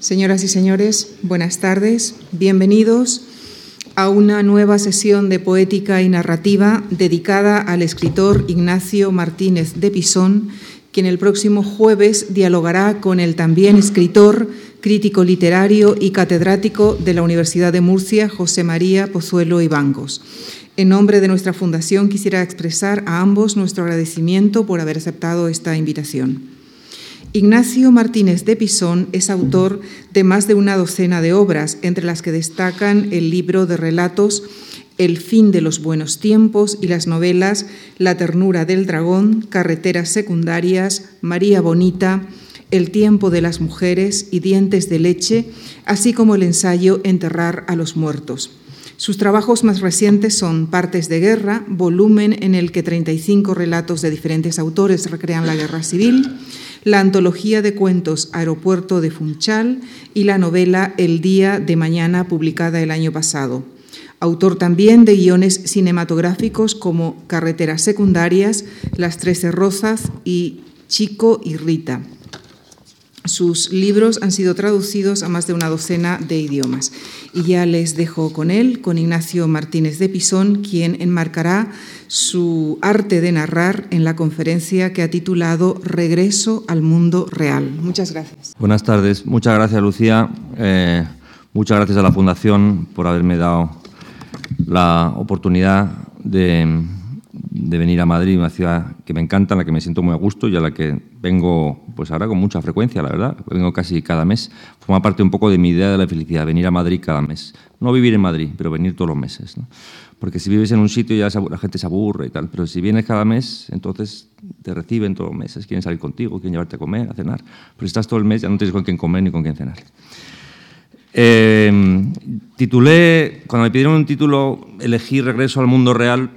Señoras y señores, buenas tardes. Bienvenidos a una nueva sesión de poética y narrativa dedicada al escritor Ignacio Martínez de Pisón, quien el próximo jueves dialogará con el también escritor, crítico literario y catedrático de la Universidad de Murcia, José María Pozuelo Ivancos. En nombre de nuestra fundación quisiera expresar a ambos nuestro agradecimiento por haber aceptado esta invitación. Ignacio Martínez de Pisón es autor de más de una docena de obras, entre las que destacan el libro de relatos El fin de los buenos tiempos y las novelas La ternura del dragón, Carreteras secundarias, María bonita, El tiempo de las mujeres y Dientes de leche, así como el ensayo Enterrar a los muertos. Sus trabajos más recientes son Partes de guerra, volumen en el que 35 relatos de diferentes autores recrean la guerra civil, la antología de cuentos Aeropuerto de Funchal y la novela El día de mañana, publicada el año pasado. Autor también de guiones cinematográficos como Carreteras secundarias, Las 13 Rosas y Chico y Rita. Sus libros han sido traducidos a más de una docena de idiomas. Y ya les dejo con él, con Ignacio Martínez de Pisón, quien enmarcará su arte de narrar en la conferencia que ha titulado Regreso al Mundo Real. Muchas gracias. Buenas tardes. Muchas gracias, Lucía. Muchas gracias a la Fundación por haberme dado la oportunidad de venir a Madrid, una ciudad que me encanta, en la que me siento muy a gusto y a la que vengo pues ahora con mucha frecuencia, la verdad. Vengo casi cada mes. Forma parte un poco de mi idea de la felicidad, venir a Madrid cada mes. No vivir en Madrid, pero venir todos los meses, ¿no? Porque si vives en un sitio ya la gente se aburre y tal, pero si vienes cada mes, entonces te reciben todos los meses, quieren salir contigo, quieren llevarte a comer, a cenar. Pero si estás todo el mes ya no tienes con quién comer ni con quién cenar. Titulé, cuando me pidieron un título, elegí Regreso al Mundo Real,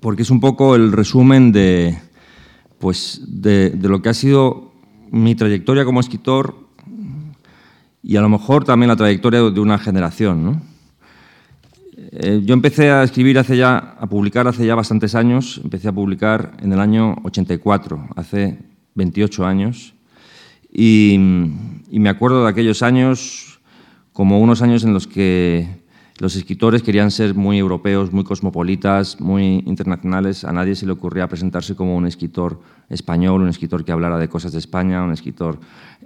porque es un poco el resumen de lo que ha sido mi trayectoria como escritor y a lo mejor también la trayectoria de una generación, ¿no? Yo empecé a escribir a publicar hace ya bastantes años. Empecé a publicar en el año 84, hace 28 años, y me acuerdo de aquellos años como unos años en los que los escritores querían ser muy europeos, muy cosmopolitas, muy internacionales. A nadie se le ocurría presentarse como un escritor español, un escritor que hablara de cosas de España, un escritor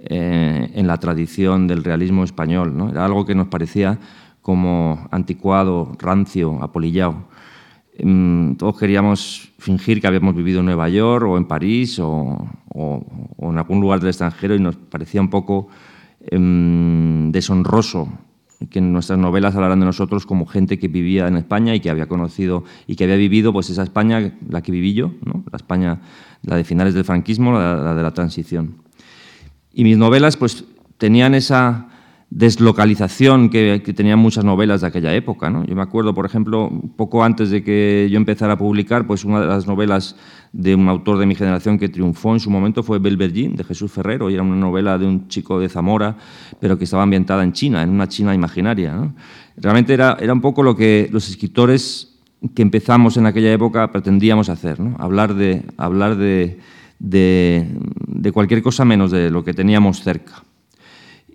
en la tradición del realismo español, ¿no? Era algo que nos parecía como anticuado, rancio, apolillado. Todos queríamos fingir que habíamos vivido en Nueva York o en París o en algún lugar del extranjero, y nos parecía un poco deshonroso que en nuestras novelas hablaran de nosotros como gente que vivía en España y que había conocido y que había vivido pues esa España, la que viví yo, ¿no? La España, la de finales del franquismo, la de la transición. Y mis novelas pues tenían esa deslocalización que tenían muchas novelas de aquella época, ¿no? Yo me acuerdo, por ejemplo, poco antes de que yo empezara a publicar, pues una de las novelas de un autor de mi generación que triunfó en su momento fue Belvergín, de Jesús Ferrero, y era una novela de un chico de Zamora, pero que estaba ambientada en China, en una China imaginaria, ¿no? Realmente era un poco lo que los escritores que empezamos en aquella época pretendíamos hacer, ¿no? Hablar de cualquier cosa menos de lo que teníamos cerca.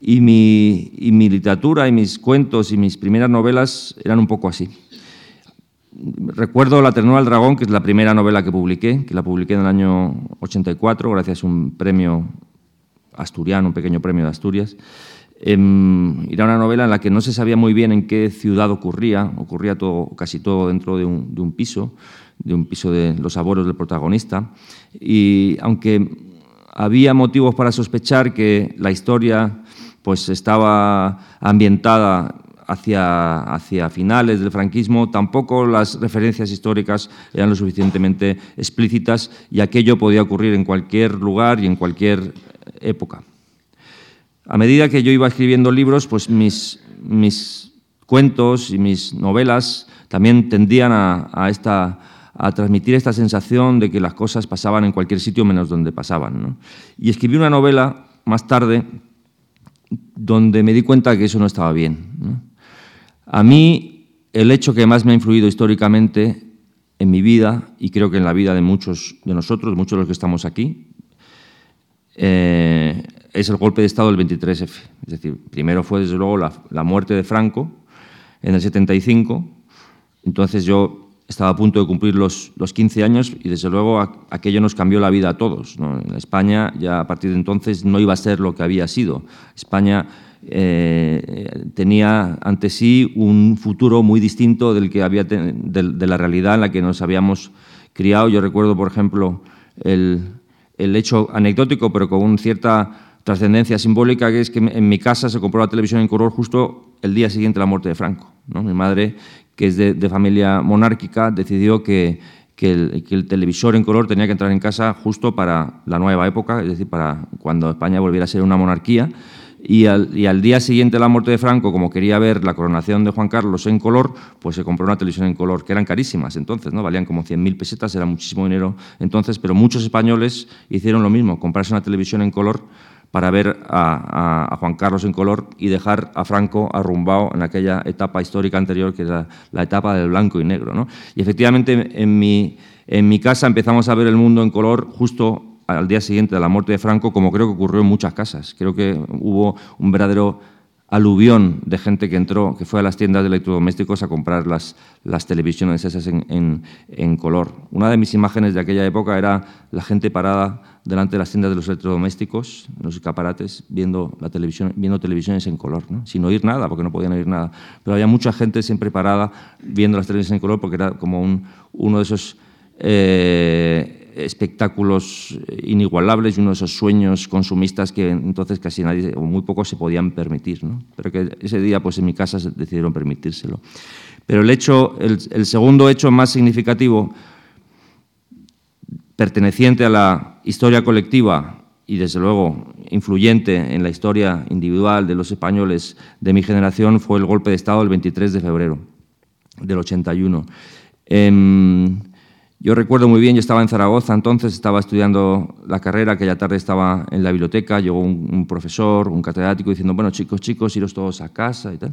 Y mi literatura y mis cuentos y mis primeras novelas eran un poco así. Recuerdo La ternura del dragón, que es la primera novela que publiqué en el año 84, gracias a un premio asturiano, un pequeño premio de Asturias. Era una novela en la que no se sabía muy bien en qué ciudad ocurría todo, casi todo dentro de un piso, de los abuelos del protagonista. Y aunque había motivos para sospechar que la historia pues estaba ambientada hacia finales del franquismo, tampoco las referencias históricas eran lo suficientemente explícitas, y aquello podía ocurrir en cualquier lugar y en cualquier época. A medida que yo iba escribiendo libros, pues mis cuentos y mis novelas también tendían a transmitir esta sensación de que las cosas pasaban en cualquier sitio menos donde pasaban, ¿no? Y escribí una novela más tarde donde me di cuenta que eso no estaba bien, ¿no? A mí, el hecho que más me ha influido históricamente en mi vida, y creo que en la vida de muchos de nosotros, muchos de los que estamos aquí, es el golpe de Estado del 23F. Es decir, primero fue desde luego la muerte de Franco en el 75, entonces yo estaba a punto de cumplir los 15 años y desde luego aquello nos cambió la vida a todos, ¿no? En España ya a partir de entonces no iba a ser lo que había sido. España tenía ante sí un futuro muy distinto del que había de la realidad en la que nos habíamos criado. Yo recuerdo, por ejemplo, el hecho anecdótico, pero con una cierta trascendencia simbólica, que es que en mi casa se compró la televisión en color justo el día siguiente a la muerte de Franco, ¿no? Mi madre, que es de familia monárquica, decidió que el televisor en color tenía que entrar en casa justo para la nueva época, es decir, para cuando España volviera a ser una monarquía. Y al día siguiente de la muerte de Franco, como quería ver la coronación de Juan Carlos en color, pues se compró una televisión en color, que eran carísimas entonces, ¿no? Valían como 100.000 pesetas, era muchísimo dinero entonces, pero muchos españoles hicieron lo mismo, comprarse una televisión en color para ver a Juan Carlos en color y dejar a Franco arrumbado en aquella etapa histórica anterior, que era la etapa del blanco y negro, ¿no? Y efectivamente en mi casa empezamos a ver el mundo en color justo al día siguiente de la muerte de Franco, como creo que ocurrió en muchas casas. Creo que hubo un verdadero aluvión de gente que entró, que fue a las tiendas de electrodomésticos a comprar las televisiones esas en color. Una de mis imágenes de aquella época era la gente parada delante de las tiendas de los electrodomésticos, en los escaparates, viendo televisiones en color, ¿no? Sin oír nada, porque no podían oír nada. Pero había mucha gente siempre parada viendo las televisiones en color, porque era como uno de esos espectáculos inigualables y uno de esos sueños consumistas que entonces casi nadie o muy pocos se podían permitir, ¿no? Pero que ese día, pues en mi casa decidieron permitírselo. Pero el segundo hecho más significativo, perteneciente a la historia colectiva y desde luego influyente en la historia individual de los españoles de mi generación, fue el golpe de Estado el 23 de febrero del 81. Yo recuerdo muy bien, yo estaba en Zaragoza entonces, estaba estudiando la carrera, aquella tarde estaba en la biblioteca, llegó un profesor, un catedrático, diciendo, bueno, chicos, iros todos a casa y tal.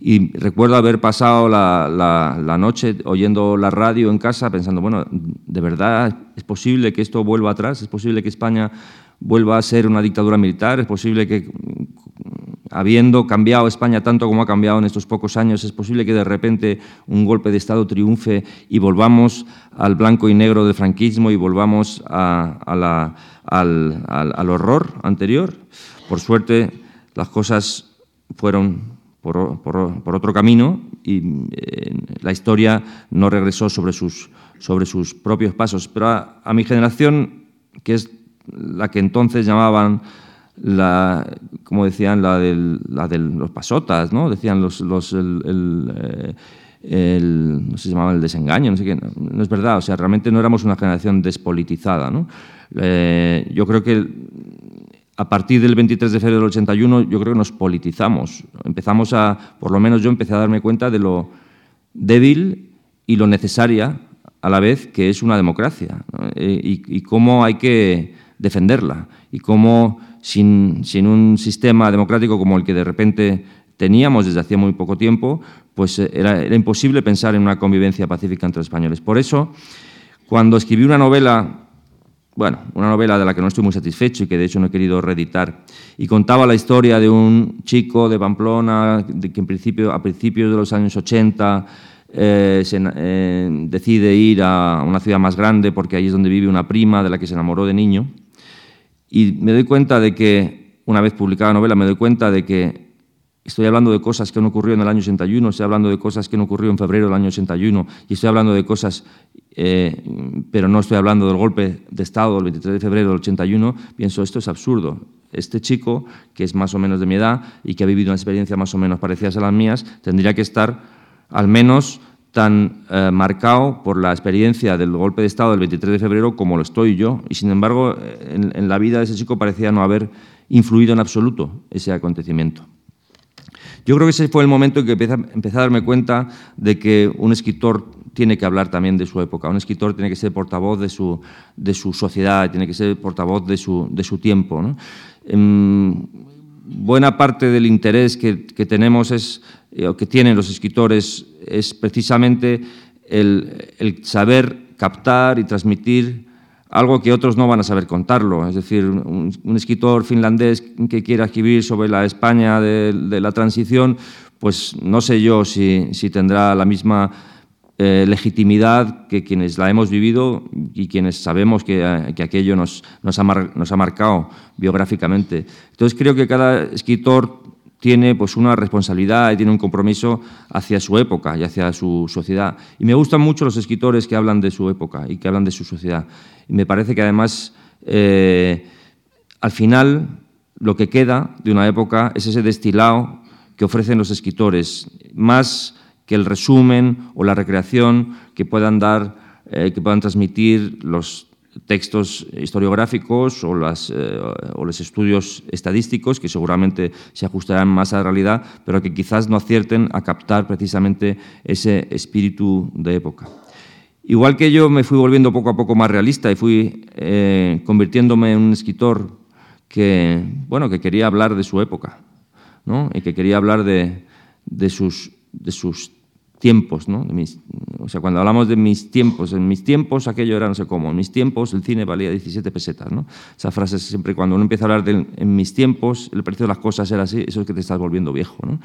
Y recuerdo haber pasado la noche oyendo la radio en casa, pensando, bueno, ¿de verdad es posible que esto vuelva atrás? ¿Es posible que España vuelva a ser una dictadura militar? ¿Es posible que, habiendo cambiado España tanto como ha cambiado en estos pocos años, es posible que de repente un golpe de Estado triunfe y volvamos al blanco y negro del franquismo y volvamos al horror anterior? Por suerte, las cosas fueron por otro camino y la historia no regresó sobre sus propios pasos. Pero a mi generación, que es la que entonces llamaban como decían, la de los pasotas, ¿no? Decían no sé si se llamaba el desengaño, no sé qué. No es verdad, o sea, realmente no éramos una generación despolitizada, ¿no? Yo creo que a partir del 23 de febrero del 81, yo creo que nos politizamos. Empezamos por lo menos yo empecé a darme cuenta de lo débil y lo necesaria a la vez que es una democracia, ¿no? Y cómo hay que defenderla y cómo sin un sistema democrático como el que de repente teníamos desde hacía muy poco tiempo, pues era imposible pensar en una convivencia pacífica entre españoles. Por eso, cuando escribí una novela de la que no estoy muy satisfecho y que de hecho no he querido reeditar, y contaba la historia de un chico de Pamplona que a principios de los años 80 decide ir a una ciudad más grande porque ahí es donde vive una prima de la que se enamoró de niño. Y me doy cuenta de que, una vez publicada la novela, me doy cuenta de que estoy hablando de cosas que no ocurrieron en el año 81, estoy hablando de cosas que no ocurrieron en febrero del año 81, y estoy hablando de cosas, pero no estoy hablando del golpe de Estado del 23 de febrero del 81, pienso, esto es absurdo. Este chico, que es más o menos de mi edad y que ha vivido una experiencia más o menos parecida a las mías, tendría que estar al menos tan marcado por la experiencia del golpe de Estado del 23 de febrero como lo estoy yo, y sin embargo en la vida de ese chico parecía no haber influido en absoluto ese acontecimiento. Yo creo que ese fue el momento en que empecé a darme cuenta de que un escritor tiene que hablar también de su época, un escritor tiene que ser portavoz de su sociedad, tiene que ser portavoz de su tiempo, ¿no? Buena parte del interés que tenemos que tienen los escritores es precisamente el saber captar y transmitir algo que otros no van a saber contarlo. Es decir, un escritor finlandés que quiera escribir sobre la España de la transición, pues no sé yo si tendrá la misma legitimidad que quienes la hemos vivido y quienes sabemos que aquello nos ha marcado biográficamente. Entonces creo que cada escritor tiene pues una responsabilidad y tiene un compromiso hacia su época y hacia su sociedad. Y me gustan mucho los escritores que hablan de su época y que hablan de su sociedad. Y me parece que además, al final, lo que queda de una época es ese destilado que ofrecen los escritores, más que el resumen o la recreación que puedan dar, que puedan transmitir los textos historiográficos o los estudios estadísticos, que seguramente se ajustarán más a la realidad, pero que quizás no acierten a captar precisamente ese espíritu de época. Igual que yo me fui volviendo poco a poco más realista y fui convirtiéndome en un escritor que quería hablar de su época, ¿no? Y que quería hablar de sus tiempos, ¿no? Cuando hablamos de mis tiempos, en mis tiempos aquello era no sé cómo, en mis tiempos el cine valía 17 pesetas, ¿no? Esa frase es siempre cuando uno empieza a hablar de en mis tiempos, el precio de las cosas era así, eso es que te estás volviendo viejo, ¿no?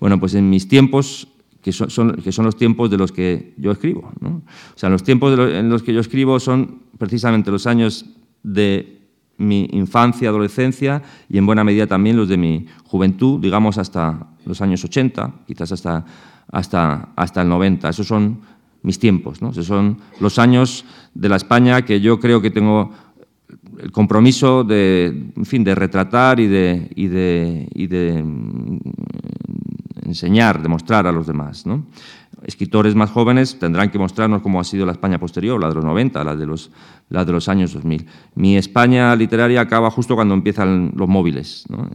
Bueno, pues en mis tiempos, que son los tiempos de los que yo escribo, ¿no? Los tiempos en los que yo escribo son precisamente los años de mi infancia, adolescencia y en buena medida también los de mi juventud, digamos hasta los años 80, quizás hasta el 90. Esos son mis tiempos, ¿no? Esos son los años de la España que yo creo que tengo el compromiso de retratar y de enseñar, de mostrar a los demás, ¿no? Escritores más jóvenes tendrán que mostrarnos cómo ha sido la España posterior, la de los 90, la de los años 2000. Mi España literaria acaba justo cuando empiezan los móviles, ¿no?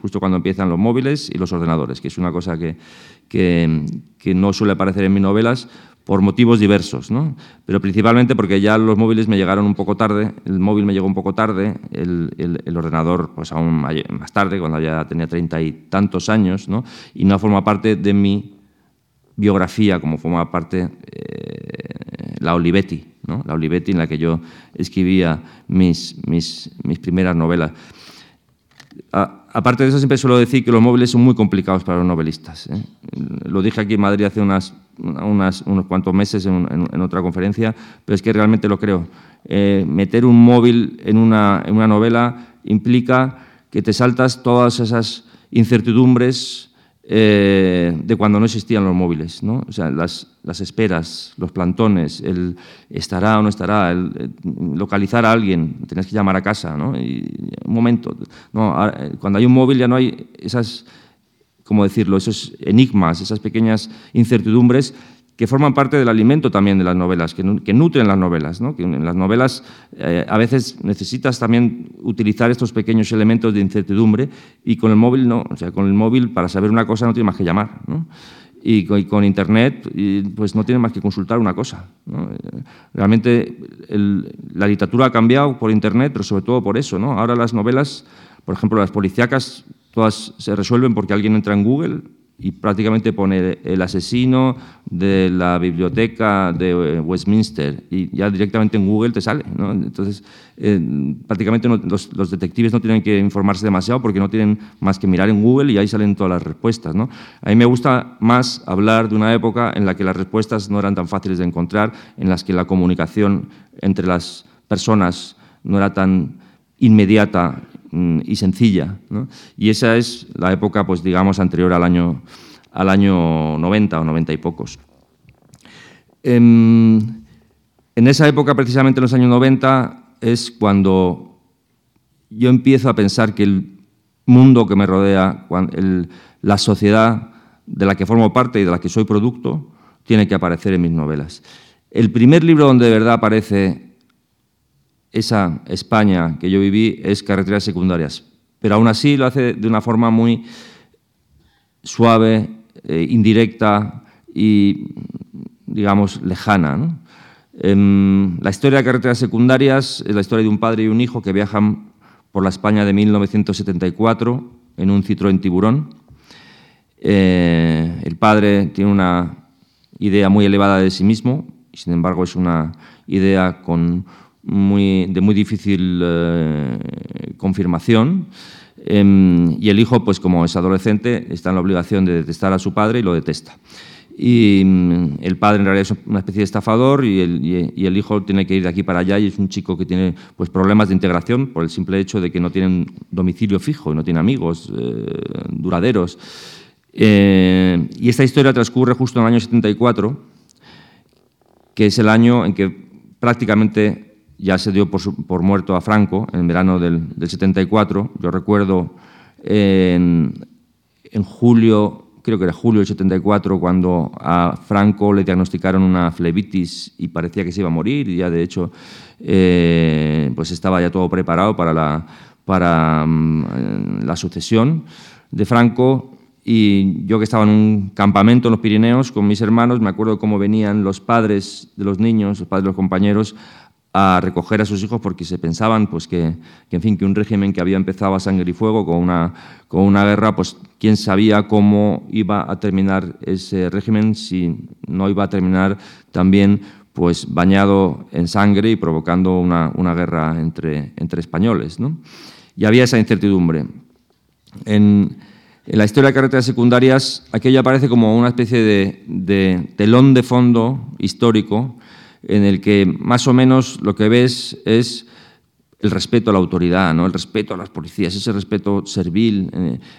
Justo cuando empiezan los móviles y los ordenadores, que es una cosa que no suele aparecer en mis novelas por motivos diversos, ¿no? Pero principalmente porque ya los móviles me llegaron un poco tarde, el móvil me llegó un poco tarde, el ordenador pues aún más tarde, cuando ya tenía 30 y tantos años, ¿no? Y no forma parte de mi biografía, como formaba parte la Olivetti, ¿no? La Olivetti en la que yo escribía mis primeras novelas. Aparte de eso, siempre suelo decir que los móviles son muy complicados para los novelistas, ¿eh? Lo dije aquí en Madrid hace unos cuantos meses en otra conferencia, pero es que realmente lo creo. Meter un móvil en una novela implica que te saltas todas esas incertidumbres de cuando no existían los móviles, ¿no? Las esperas, los plantones, el estará o no estará, el localizar a alguien, tenías que llamar a casa, ¿no? Y un momento, no, ahora, cuando hay un móvil ya no hay esas, ¿cómo decirlo?, esos enigmas, esas pequeñas incertidumbres que forman parte del alimento también de las novelas, que nutren las novelas, ¿no? Que en las novelas a veces necesitas también utilizar estos pequeños elementos de incertidumbre y con el móvil no, con el móvil para saber una cosa no tienes más que llamar, ¿no? Y con internet pues no tienes más que consultar una cosa, ¿no? Realmente la literatura ha cambiado por internet, pero sobre todo por eso, ¿no? Ahora las novelas, por ejemplo las policíacas, todas se resuelven porque alguien entra en Google y prácticamente pone el asesino de la biblioteca de Westminster y ya directamente en Google te sale, ¿no? Entonces, prácticamente los detectives no tienen que informarse demasiado porque no tienen más que mirar en Google y ahí salen todas las respuestas, ¿no? A mí me gusta más hablar de una época en la que las respuestas no eran tan fáciles de encontrar, en las que la comunicación entre las personas no era tan inmediata y sencilla, ¿no? Y esa es la época, pues digamos, anterior al año 90 o 90 y pocos. En esa época, precisamente en los años 90, es cuando yo empiezo a pensar que el mundo que me rodea, la sociedad de la que formo parte y de la que soy producto, tiene que aparecer en mis novelas. El primer libro donde de verdad aparece esa España que yo viví es Carreteras Secundarias, pero aún así lo hace de una forma muy suave, indirecta y, digamos, lejana, ¿no? La historia de Carreteras Secundarias es la historia de un padre y un hijo que viajan por la España de 1974 en un Citroën tiburón. El padre tiene una idea muy elevada de sí mismo, y sin embargo es una idea con de muy difícil confirmación. Y el hijo, pues como es adolescente, está en la obligación de detestar a su padre y lo detesta. Y el padre en realidad es una especie de estafador y el hijo tiene que ir de aquí para allá y es un chico que tiene pues, problemas de integración por el simple hecho de que no tiene un domicilio fijo, no tiene amigos duraderos. Y esta historia transcurre justo en el año 74, que es el año en que prácticamente ya se dio por muerto a Franco, en el verano del 74. Yo recuerdo en julio, creo que era julio del 74, cuando a Franco le diagnosticaron una flebitis y parecía que se iba a morir, y ya de hecho pues estaba ya todo preparado para la sucesión de Franco. Y yo que estaba en un campamento en los Pirineos con mis hermanos, me acuerdo cómo venían los padres de los niños, los padres de los compañeros, a recoger a sus hijos porque se pensaban pues, que un régimen que había empezado a sangre y fuego con una guerra, pues quién sabía cómo iba a terminar ese régimen, si no iba a terminar también pues, bañado en sangre y provocando una guerra entre españoles, ¿no? Y había esa incertidumbre. En la historia de Carreteras Secundarias, aquello aparece como una especie de telón de fondo histórico en el que más o menos lo que ves es el respeto a la autoridad, ¿no? El respeto a las policías, ese respeto servil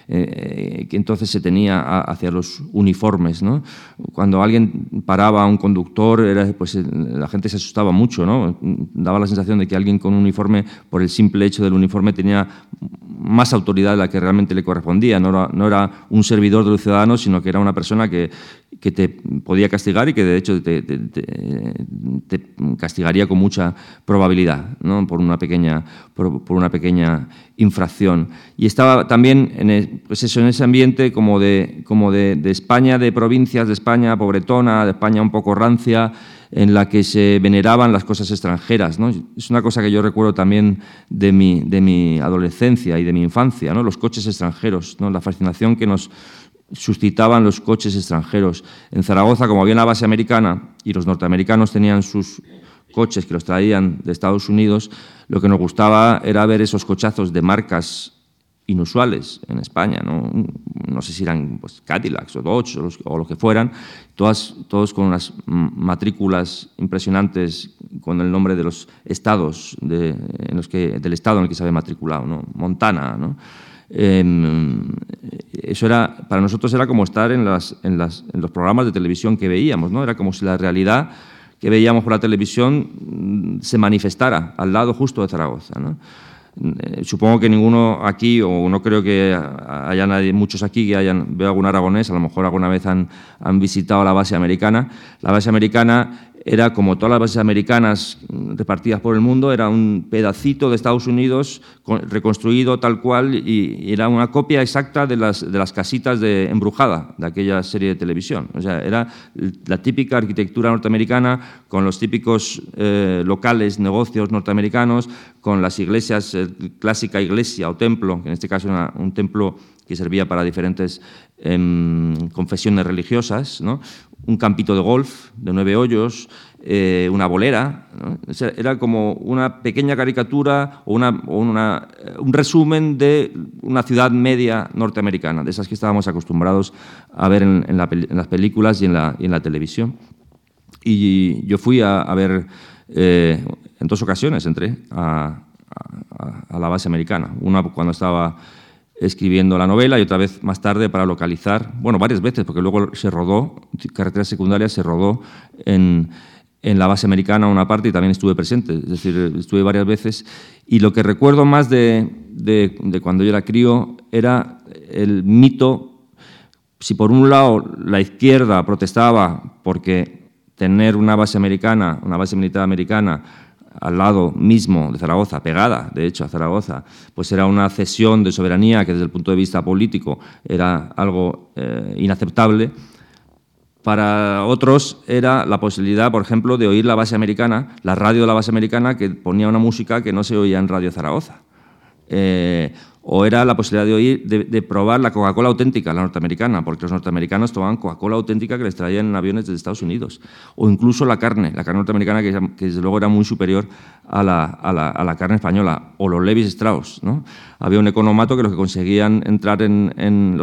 que entonces se tenía hacia los uniformes, ¿no? Cuando alguien paraba a un conductor, pues, la gente se asustaba mucho, ¿no? Daba la sensación de que alguien con un uniforme, por el simple hecho del uniforme, tenía más autoridad de la que realmente le correspondía. No era un servidor de los ciudadanos, sino que era una persona que te podía castigar y que de hecho te castigaría con mucha probabilidad, ¿no? por una pequeña infracción. Y estaba también en ese ambiente como de España, de provincias, de España pobretona, de España un poco rancia, en la que se veneraban las cosas extranjeras, ¿no? Es una cosa que yo recuerdo también de mi adolescencia y de mi infancia, ¿no? Los coches extranjeros, ¿no? La fascinación que nos suscitaban los coches extranjeros. En Zaragoza, como había una base americana y los norteamericanos tenían sus coches que los traían de Estados Unidos, lo que nos gustaba era ver esos cochazos de marcas inusuales en España, ¿no? No sé si eran pues, Cadillacs o Dodge o lo que fueran, todos con unas matrículas impresionantes con el nombre de los estados, del estado en el que se había matriculado, ¿no? Montana, ¿no? Eso era, para nosotros era como estar en los programas de televisión que veíamos, ¿no? Era como si la realidad que veíamos por la televisión se manifestara al lado justo de Zaragoza, ¿no? Supongo que ninguno aquí, o no creo que haya nadie, muchos aquí que hayan, veo algún aragonés, a lo mejor alguna vez han visitado la base americana. La base americana era, como todas las bases americanas repartidas por el mundo, era un pedacito de Estados Unidos reconstruido tal cual y era una copia exacta de las casitas de Embrujada, de aquella serie de televisión. O sea, era la típica arquitectura norteamericana con los típicos locales, negocios norteamericanos, con las iglesias, clásica iglesia o templo, que en este caso era un templo que servía para diferentes confesiones religiosas, ¿no? Un campito de golf de 9 hoyos, una bolera, ¿no? O sea, era como una pequeña caricatura o un resumen de una ciudad media norteamericana, de esas que estábamos acostumbrados a ver en las películas y en la televisión. Y yo fui a ver, en dos ocasiones entré a la base americana, una cuando estaba escribiendo la novela y otra vez más tarde para localizar, bueno, varias veces, porque luego se rodó, Carreteras Secundarias se rodó en la base americana una parte y también estuve presente, es decir, estuve varias veces. Y lo que recuerdo más de cuando yo era crío era el mito, si por un lado la izquierda protestaba porque tener una base americana, una base militar americana, al lado mismo de Zaragoza, pegada, de hecho, a Zaragoza, pues era una cesión de soberanía que desde el punto de vista político era algo inaceptable. Para otros era la posibilidad, por ejemplo, de oír la base americana, la radio de la base americana, que ponía una música que no se oía en Radio Zaragoza. o era la posibilidad de oír, de probar la Coca-Cola auténtica, la norteamericana, porque los norteamericanos tomaban Coca-Cola auténtica que les traían en aviones desde Estados Unidos, o incluso la carne norteamericana, que desde luego era muy superior a la carne española, o los Levis Strauss, ¿no? Había un economato que los que conseguían entrar en el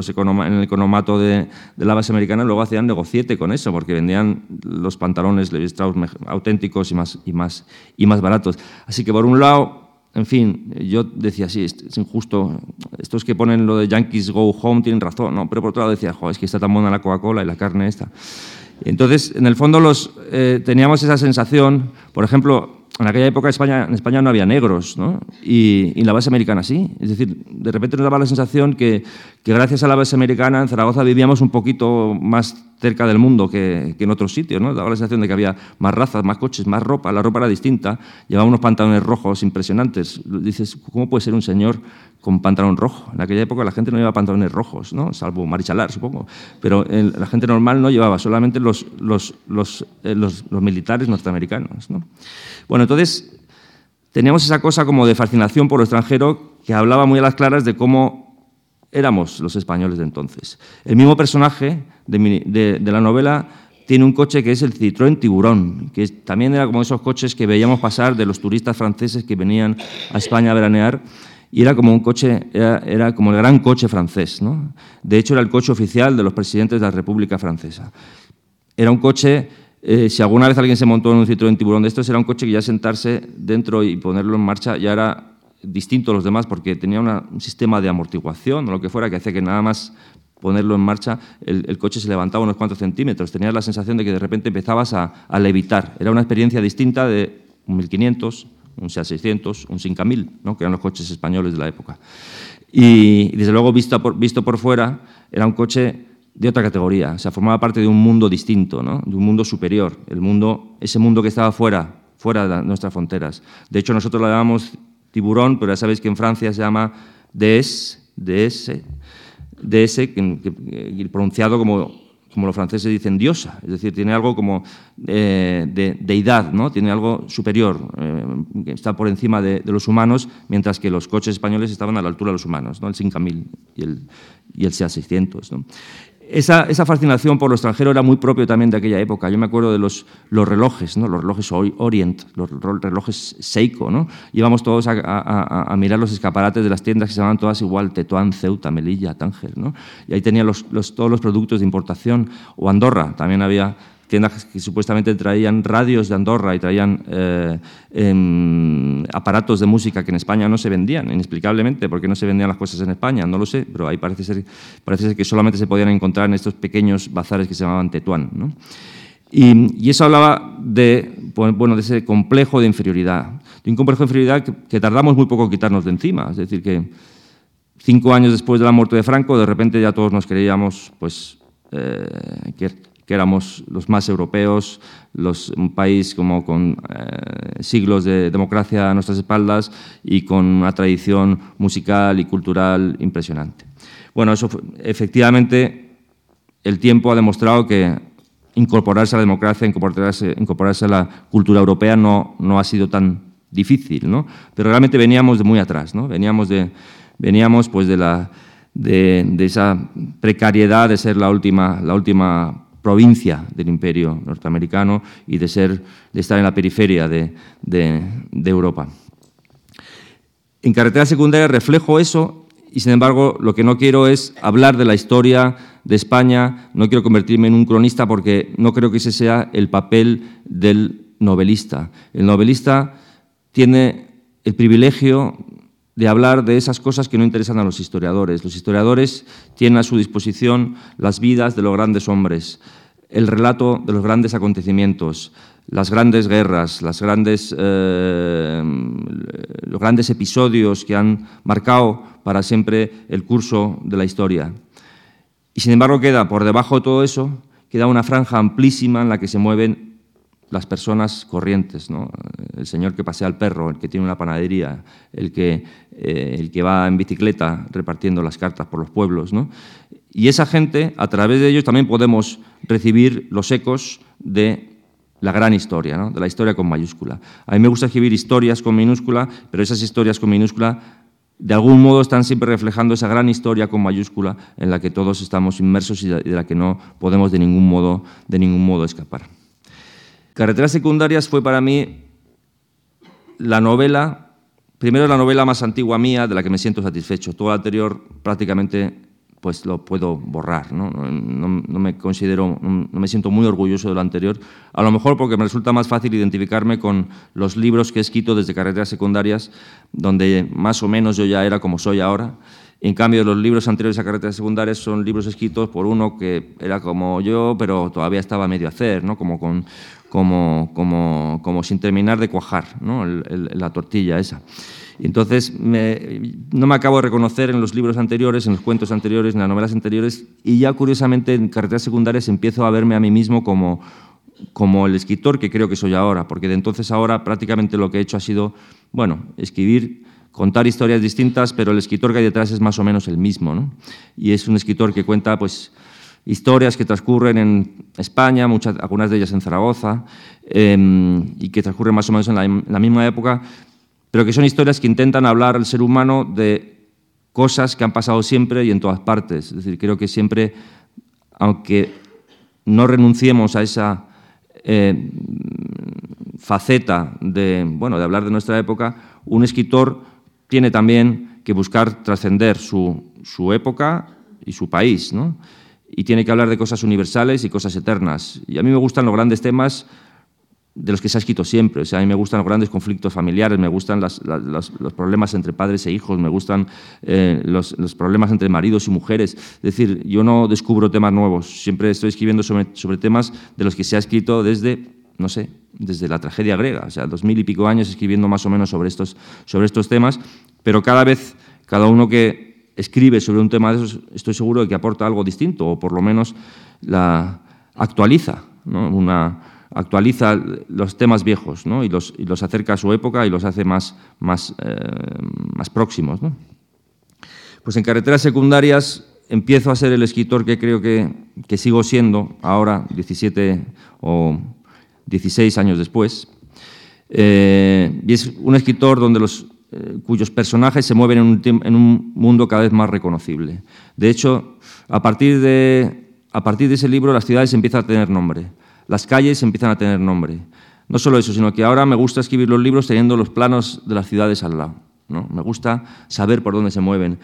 economato de la base americana luego hacían negociete con eso, porque vendían los pantalones Levis Strauss auténticos y más baratos. Así que por un lado, en fin, yo decía, sí, es injusto, estos que ponen lo de Yankees Go Home tienen razón, ¿no? Pero por otro lado decía, jo, es que está tan buena la Coca-Cola y la carne esta. Entonces, en el fondo teníamos esa sensación, por ejemplo, en aquella época en España no había negros, ¿no? Y la base americana sí, es decir, de repente nos daba la sensación que gracias a la base americana en Zaragoza vivíamos un poquito más cerca del mundo que en otros sitios, ¿no? Daba la sensación de que había más razas, más coches, más ropa, la ropa era distinta, llevaba unos pantalones rojos impresionantes. Dices, ¿cómo puede ser un señor con pantalón rojo? En aquella época la gente no llevaba pantalones rojos, ¿no? Salvo marichalar, supongo, pero la gente normal no llevaba, solamente los militares norteamericanos, ¿no? Bueno, entonces teníamos esa cosa como de fascinación por lo extranjero que hablaba muy a las claras de cómo éramos los españoles de entonces. El mismo personaje de la novela tiene un coche que es el Citroën Tiburón, que también era como esos coches que veíamos pasar de los turistas franceses que venían a España a veranear, y era como un coche, era como el gran coche francés, ¿no? De hecho, era el coche oficial de los presidentes de la República Francesa. Era un coche, si alguna vez alguien se montó en un Citroën Tiburón de estos, era un coche que ya sentarse dentro y ponerlo en marcha ya era distinto a los demás, porque tenía un sistema de amortiguación o lo que fuera que hacía que nada más ponerlo en marcha el coche se levantaba unos cuantos centímetros. Tenías la sensación de que de repente empezabas a levitar. Era una experiencia distinta de un 1500, un SEAT 600, un 5000, ¿no? Que eran los coches españoles de la época. Y desde luego, visto por fuera, era un coche de otra categoría. O sea, formaba parte de un mundo distinto, ¿no? De un mundo superior. Ese mundo que estaba fuera de nuestras fronteras. De hecho, nosotros lo llamamos Tiburón, pero ya sabéis que en Francia se llama DS, que pronunciado como los franceses dicen diosa, es decir, tiene algo como de deidad, ¿no? Tiene algo superior, que está por encima de los humanos, mientras que los coches españoles estaban a la altura de los humanos, ¿no? El 5000 y el SEAT 600, ¿no? Esa fascinación por lo extranjero era muy propio también de aquella época. Yo me acuerdo de los relojes, ¿no? Los relojes Orient, los relojes Seiko, ¿no? Íbamos todos a mirar los escaparates de las tiendas que se llamaban todas igual, Tetuán, Ceuta, Melilla, Tánger, ¿no? Y ahí tenían todos los productos de importación. O Andorra, también había tiendas que supuestamente traían radios de Andorra y traían aparatos de música que en España no se vendían, inexplicablemente, porque no se vendían las cosas en España, no lo sé, pero ahí parece ser que solamente se podían encontrar en estos pequeños bazares que se llamaban Tetuán, ¿no? Y eso hablaba de ese complejo de inferioridad, que tardamos muy poco en quitarnos de encima, es decir, que 5 años después de la muerte de Franco, de repente ya todos nos creíamos, pues, que éramos los más europeos, un país como con siglos de democracia a nuestras espaldas y con una tradición musical y cultural impresionante. Bueno, efectivamente, el tiempo ha demostrado que incorporarse a la democracia, incorporarse a la cultura europea no ha sido tan difícil, ¿no? Pero realmente veníamos de muy atrás, ¿no? Veníamos pues de esa precariedad de ser la última provincia del imperio norteamericano y de estar en la periferia de Europa. En Carreteras secundarias reflejo eso, y sin embargo lo que no quiero es hablar de la historia de España, no quiero convertirme en un cronista porque no creo que ese sea el papel del novelista. El novelista tiene el privilegio de hablar de esas cosas que no interesan a los historiadores. Los historiadores tienen a su disposición las vidas de los grandes hombres, el relato de los grandes acontecimientos, las grandes guerras, los grandes episodios que han marcado para siempre el curso de la historia. Y sin embargo queda, por debajo de todo eso, queda una franja amplísima en la que se mueven las personas corrientes, ¿no? El señor que pasea al perro, el que tiene una panadería, el que va en bicicleta repartiendo las cartas por los pueblos, ¿no? Y esa gente, a través de ellos también podemos recibir los ecos de la gran historia, ¿no? De la historia con mayúscula. A mí me gusta escribir historias con minúscula, pero esas historias con minúscula de algún modo están siempre reflejando esa gran historia con mayúscula en la que todos estamos inmersos y de la que no podemos de ningún modo escapar. Carreteras secundarias fue para mí la novela, primero la novela más antigua mía de la que me siento satisfecho. Todo lo anterior prácticamente pues lo puedo borrar, ¿no? No me siento muy orgulloso de lo anterior, a lo mejor porque me resulta más fácil identificarme con los libros que he escrito desde Carreteras secundarias, donde más o menos yo ya era como soy ahora. En cambio, los libros anteriores a Carreteras secundarias son libros escritos por uno que era como yo, pero todavía estaba a medio hacer, ¿no? Como sin terminar de cuajar, ¿no? La tortilla esa. Entonces, no me acabo de reconocer en los libros anteriores, en los cuentos anteriores, en las novelas anteriores, y ya curiosamente en Carreteras secundarias empiezo a verme a mí mismo como el escritor que creo que soy ahora, porque de entonces a ahora prácticamente lo que he hecho ha sido, bueno, escribir, contar historias distintas, pero el escritor que hay detrás es más o menos el mismo, ¿no? Y es un escritor que cuenta pues historias que transcurren en España, algunas de ellas en Zaragoza, y que transcurren más o menos en la misma época, pero que son historias que intentan hablar al ser humano de cosas que han pasado siempre y en todas partes. Es decir, creo que siempre, aunque no renunciemos a esa faceta de hablar de nuestra época, un escritor tiene también que buscar trascender su época y su país, ¿no? Y tiene que hablar de cosas universales y cosas eternas. Y a mí me gustan los grandes temas de los que se ha escrito siempre. O sea, a mí me gustan los grandes conflictos familiares, me gustan los problemas entre padres e hijos, me gustan los problemas entre maridos y mujeres. Es decir, yo no descubro temas nuevos. Siempre estoy escribiendo sobre temas de los que se ha escrito desde la tragedia griega, o sea, 2000 y pico años escribiendo más o menos sobre estos temas, pero cada vez, cada uno que escribe sobre un tema de esos, estoy seguro de que aporta algo distinto, o por lo menos la actualiza, ¿no? Actualiza los temas viejos, ¿no? y los acerca a su época y los hace más próximos, ¿no? Pues en Carreteras secundarias empiezo a ser el escritor que creo que sigo siendo ahora, 17 o 16 años después, y es un escritor donde cuyos personajes se mueven en un mundo cada vez más reconocible. De hecho, a partir de ese libro, las ciudades empiezan a tener nombre, las calles empiezan a tener nombre. No solo eso, sino que ahora me gusta escribir los libros teniendo los planos de las ciudades al lado, ¿no? Me gusta saber por dónde se mueven.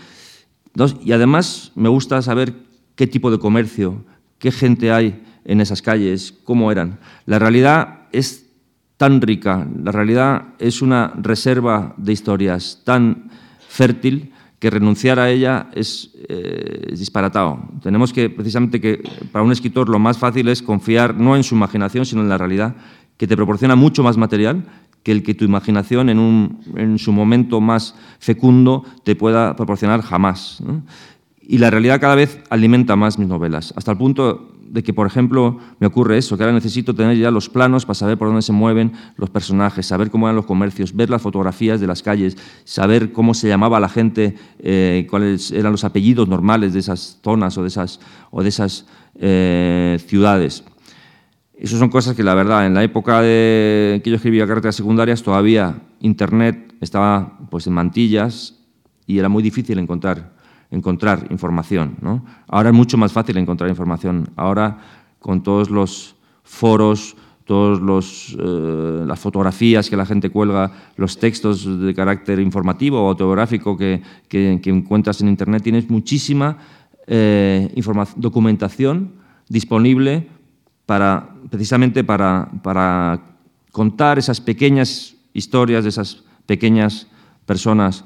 Y además me gusta saber qué tipo de comercio, qué gente hay en esas calles, cómo eran. La realidad es tan rica, la realidad es una reserva de historias tan fértil que renunciar a ella es disparatado. Tenemos que, precisamente, que para un escritor lo más fácil es confiar no en su imaginación, sino en la realidad, que te proporciona mucho más material que el que tu imaginación en su momento más fecundo te pueda proporcionar jamás, ¿no? Y la realidad cada vez alimenta más mis novelas, hasta el punto de que, por ejemplo, me ocurre eso, que ahora necesito tener ya los planos para saber por dónde se mueven los personajes, saber cómo eran los comercios, ver las fotografías de las calles, saber cómo se llamaba la gente, cuáles eran los apellidos normales de esas zonas o de esas ciudades. Esas son cosas que, la verdad, en la época que yo escribía Carreteras secundarias, todavía Internet estaba pues en mantillas y era muy difícil encontrar información, ¿no? Ahora es mucho más fácil encontrar información. Ahora, con todos los foros, las fotografías que la gente cuelga, los textos de carácter informativo o autobiográfico que encuentras en Internet, tienes muchísima documentación disponible precisamente para contar esas pequeñas historias de esas pequeñas personas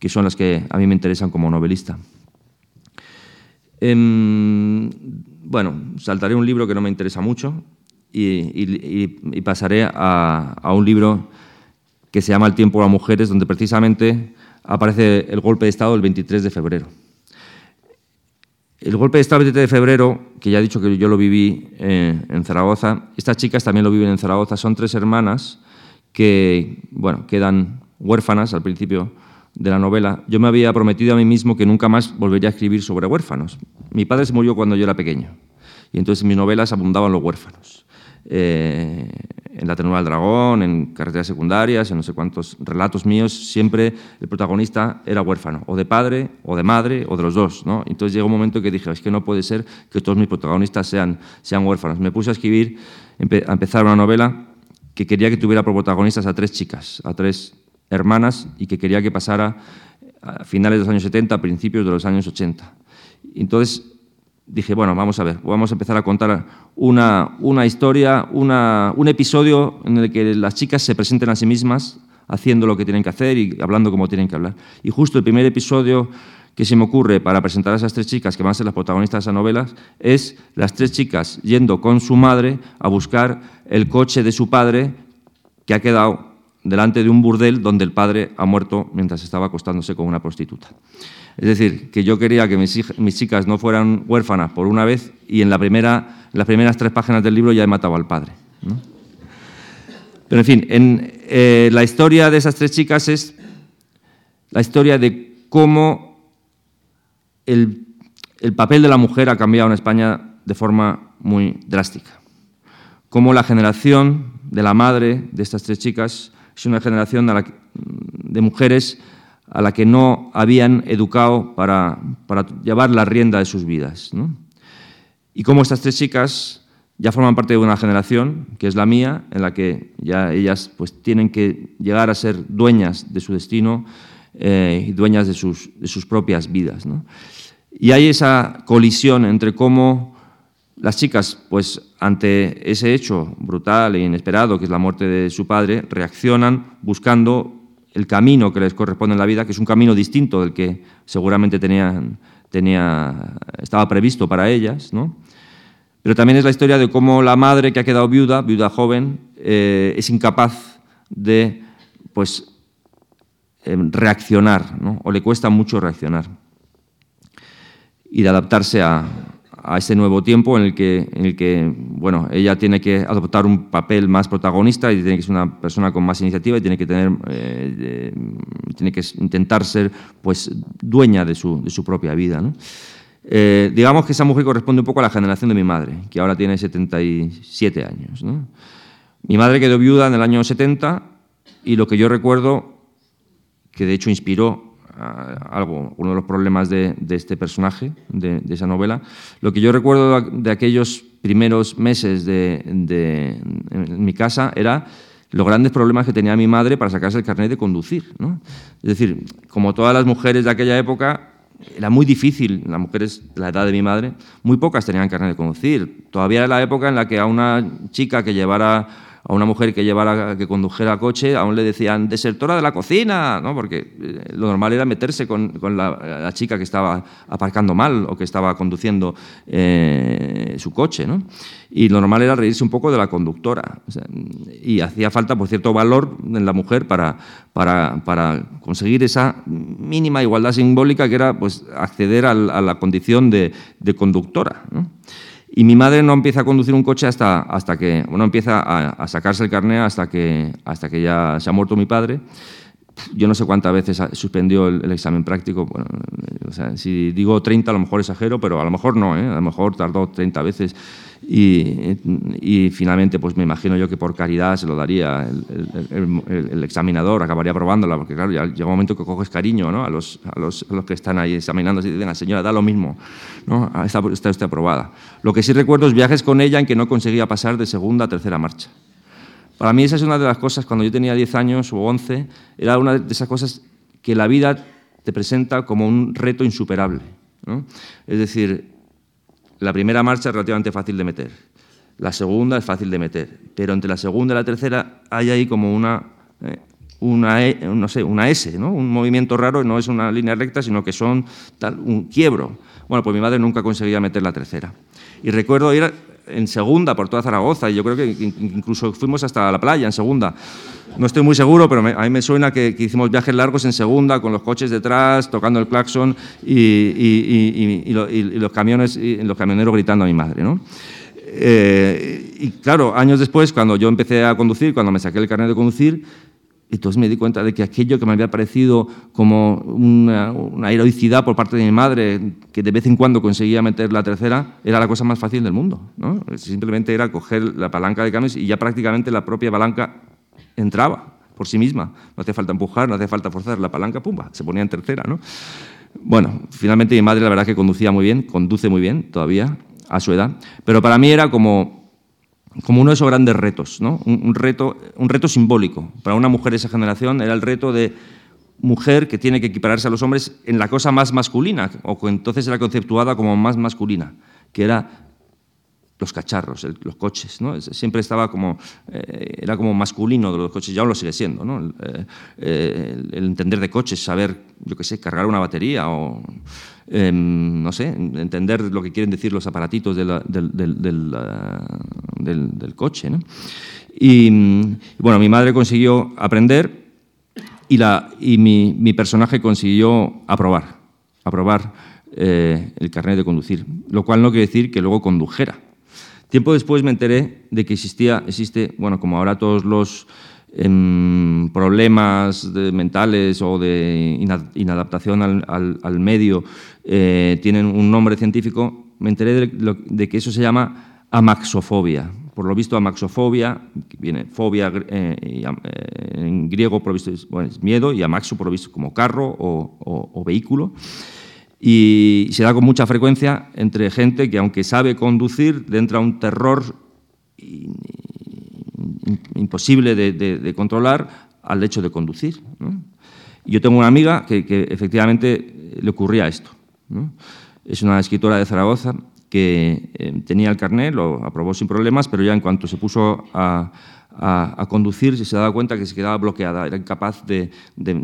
que son las que a mí me interesan como novelista. Bueno, saltaré un libro que no me interesa mucho y pasaré a un libro que se llama El tiempo de las mujeres, donde precisamente aparece el golpe de Estado el 23 de febrero. El golpe de Estado el 23 de febrero, que ya he dicho que yo lo viví en Zaragoza, estas chicas también lo viven en Zaragoza, son tres hermanas que, bueno, quedan huérfanas al principio de la novela. Yo me había prometido a mí mismo que nunca más volvería a escribir sobre huérfanos. Mi padre se murió cuando yo era pequeño y entonces en mis novelas abundaban los huérfanos. en La ternura del dragón, en Carreteras secundarias, en no sé cuántos relatos míos, siempre el protagonista era huérfano, o de padre, o de madre, o de los dos, ¿no? Entonces llegó un momento que dije, es que no puede ser que todos mis protagonistas sean huérfanos. Me puse a escribir, a empezar una novela que quería que tuviera por protagonistas a tres chicas, a tres hermanas, y que quería que pasara a finales de los años 70, a principios de los años 80. Entonces dije, bueno, vamos a ver, vamos a empezar a contar una historia, un episodio en el que las chicas se presenten a sí mismas haciendo lo que tienen que hacer y hablando como tienen que hablar. Y justo el primer episodio que se me ocurre para presentar a esas tres chicas que van a ser las protagonistas de esas novelas es las tres chicas yendo con su madre a buscar el coche de su padre que ha quedado delante de un burdel donde el padre ha muerto mientras estaba acostándose con una prostituta. Es decir, que yo quería que mis chicas no fueran huérfanas por una vez y en las primeras tres páginas del libro ya he matado al padre, ¿no? Pero en fin, la historia de esas tres chicas es la historia de cómo el papel de la mujer ha cambiado en España de forma muy drástica. Cómo la generación de la madre de estas tres chicas es una generación de mujeres a la que no habían educado para llevar la rienda de sus vidas, ¿no? Y como estas tres chicas ya forman parte de una generación, que es la mía, en la que ya ellas pues, tienen que llegar a ser dueñas de su destino y dueñas de sus propias vidas, ¿no? Y hay esa colisión entre cómo las chicas, pues ante ese hecho brutal e inesperado que es la muerte de su padre, reaccionan buscando el camino que les corresponde en la vida, que es un camino distinto del que seguramente estaba previsto para ellas, ¿no? Pero también es la historia de cómo la madre que ha quedado viuda joven, es incapaz de pues, reaccionar, ¿no? O le cuesta mucho reaccionar y de adaptarse a ese nuevo tiempo en el que bueno, ella tiene que adoptar un papel más protagonista y tiene que ser una persona con más iniciativa y tiene que intentar ser pues, dueña de su propia vida, ¿no? Digamos que esa mujer corresponde un poco a la generación de mi madre, que ahora tiene 77 años, ¿no? Mi madre quedó viuda en el año 70 y lo que yo recuerdo, que de hecho inspiró uno de los problemas de este personaje, de esa novela. Lo que yo recuerdo de aquellos primeros meses en mi casa era los grandes problemas que tenía mi madre para sacarse el carnet de conducir, ¿no? Es decir, como todas las mujeres de aquella época, era muy difícil, las mujeres de la edad de mi madre, muy pocas tenían carnet de conducir. Todavía era la época en la que a una chica que llevara, a una mujer que condujera coche, aún le decían desertora de la cocina, ¿no? Porque lo normal era meterse con la chica que estaba aparcando mal o que estaba conduciendo su coche, ¿no? Y lo normal era reírse un poco de la conductora. O sea, y hacía falta, por cierto, valor en la mujer para conseguir esa mínima igualdad simbólica que era pues, acceder a la condición de conductora, ¿no? Y mi madre no empieza a conducir un coche hasta que, bueno, empieza a sacarse el carné hasta que ya se ha muerto mi padre. Yo no sé cuántas veces suspendió el examen práctico. Bueno, o sea, si digo 30, a lo mejor exagero, pero a lo mejor no, ¿eh? A lo mejor tardó 30 veces. Y finalmente, pues me imagino yo que por caridad se lo daría el examinador, acabaría probándola, porque claro, ya llega un momento que coges cariño, ¿no? a los que están ahí examinándose y dicen, la señora da lo mismo, ¿no? Está usted aprobada. Lo que sí recuerdo es viajes con ella en que no conseguía pasar de segunda a tercera marcha. Para mí esa es una de las cosas, cuando yo tenía 10 años o 11, era una de esas cosas que la vida te presenta como un reto insuperable, ¿no? Es decir, la primera marcha es relativamente fácil de meter, la segunda es fácil de meter, pero entre la segunda y la tercera hay ahí como una S, ¿no? Un movimiento raro, no es una línea recta, sino que son un quiebro. Bueno, pues mi madre nunca conseguía meter la tercera. Y recuerdo ir en segunda por toda Zaragoza, y yo creo que incluso fuimos hasta la playa en segunda. No estoy muy seguro, pero a mí me suena que hicimos viajes largos en segunda, con los coches detrás, tocando el claxon y los camiones y los camioneros gritando a mi madre, ¿no? Y claro, años después, cuando yo empecé a conducir, cuando me saqué el carnet de conducir, Y entonces me di cuenta de que aquello que me había parecido como una heroicidad por parte de mi madre, que de vez en cuando conseguía meter la tercera, era la cosa más fácil del mundo, ¿no? Simplemente era coger la palanca de cambios y ya prácticamente la propia palanca entraba por sí misma. No hacía falta empujar, no hacía falta forzar la palanca, ¡pumba!, se ponía en tercera, ¿no? Bueno, finalmente mi madre la verdad es que conduce muy bien todavía a su edad, pero para mí era como uno de esos grandes retos, ¿no? Un reto simbólico. Para una mujer de esa generación era el reto de mujer que tiene que equipararse a los hombres en la cosa más masculina, o que entonces era conceptuada como más masculina, que era los cacharros, los coches, ¿no? Siempre estaba como... era como masculino de los coches, ya aún lo sigue siendo, ¿no? El entender de coches, saber, yo qué sé, cargar una batería o... no sé, entender lo que quieren decir los aparatitos del coche, ¿no? Y bueno, mi madre consiguió aprender y mi personaje consiguió aprobar el carnet de conducir, lo cual no quiere decir que luego condujera. Tiempo después me enteré de que existe, bueno, como ahora todos los problemas mentales o de inadaptación al medio tienen un nombre científico, me enteré de que eso se llama amaxofobia. Por lo visto, amaxofobia, que viene fobia en griego, por lo visto es miedo, y amaxo, por lo visto, como carro o vehículo. Y se da con mucha frecuencia entre gente que, aunque sabe conducir, le entra un terror imposible de controlar al hecho de conducir, ¿no? Yo tengo una amiga que efectivamente le ocurría esto, ¿no? Es una escritora de Zaragoza que tenía el carnet, lo aprobó sin problemas, pero ya en cuanto se puso a conducir se daba cuenta que se quedaba bloqueada, era incapaz de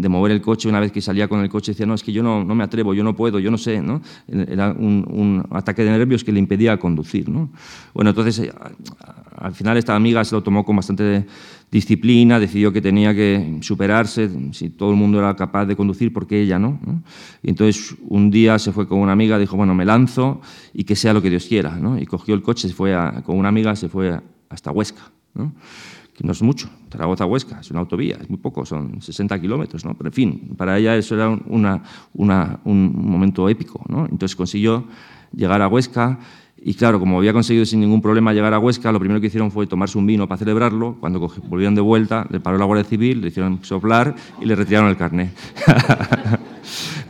mover el coche. Una vez que salía con el coche decía, no, es que yo no me atrevo, yo no puedo, yo no sé, ¿no? Era un ataque de nervios que le impedía conducir, ¿no? Bueno, entonces al final esta amiga se lo tomó con bastante disciplina, decidió que tenía que superarse, si todo el mundo era capaz de conducir, ¿por qué ella no? ¿No? Y entonces un día se fue con una amiga, dijo, bueno, me lanzo y que sea lo que Dios quiera, ¿no? Y cogió el coche, se fue hasta Huesca, ¿no? Que no es mucho, Zaragoza a Huesca, es una autovía, es muy poco, son 60 kilómetros, ¿no? Pero en fin, para ella eso era un momento épico, ¿no? Entonces consiguió llegar a Huesca y claro, como había conseguido sin ningún problema llegar a Huesca, lo primero que hicieron fue tomarse un vino para celebrarlo. Cuando volvieron de vuelta, le paró la Guardia Civil, le hicieron soplar y le retiraron el carnet.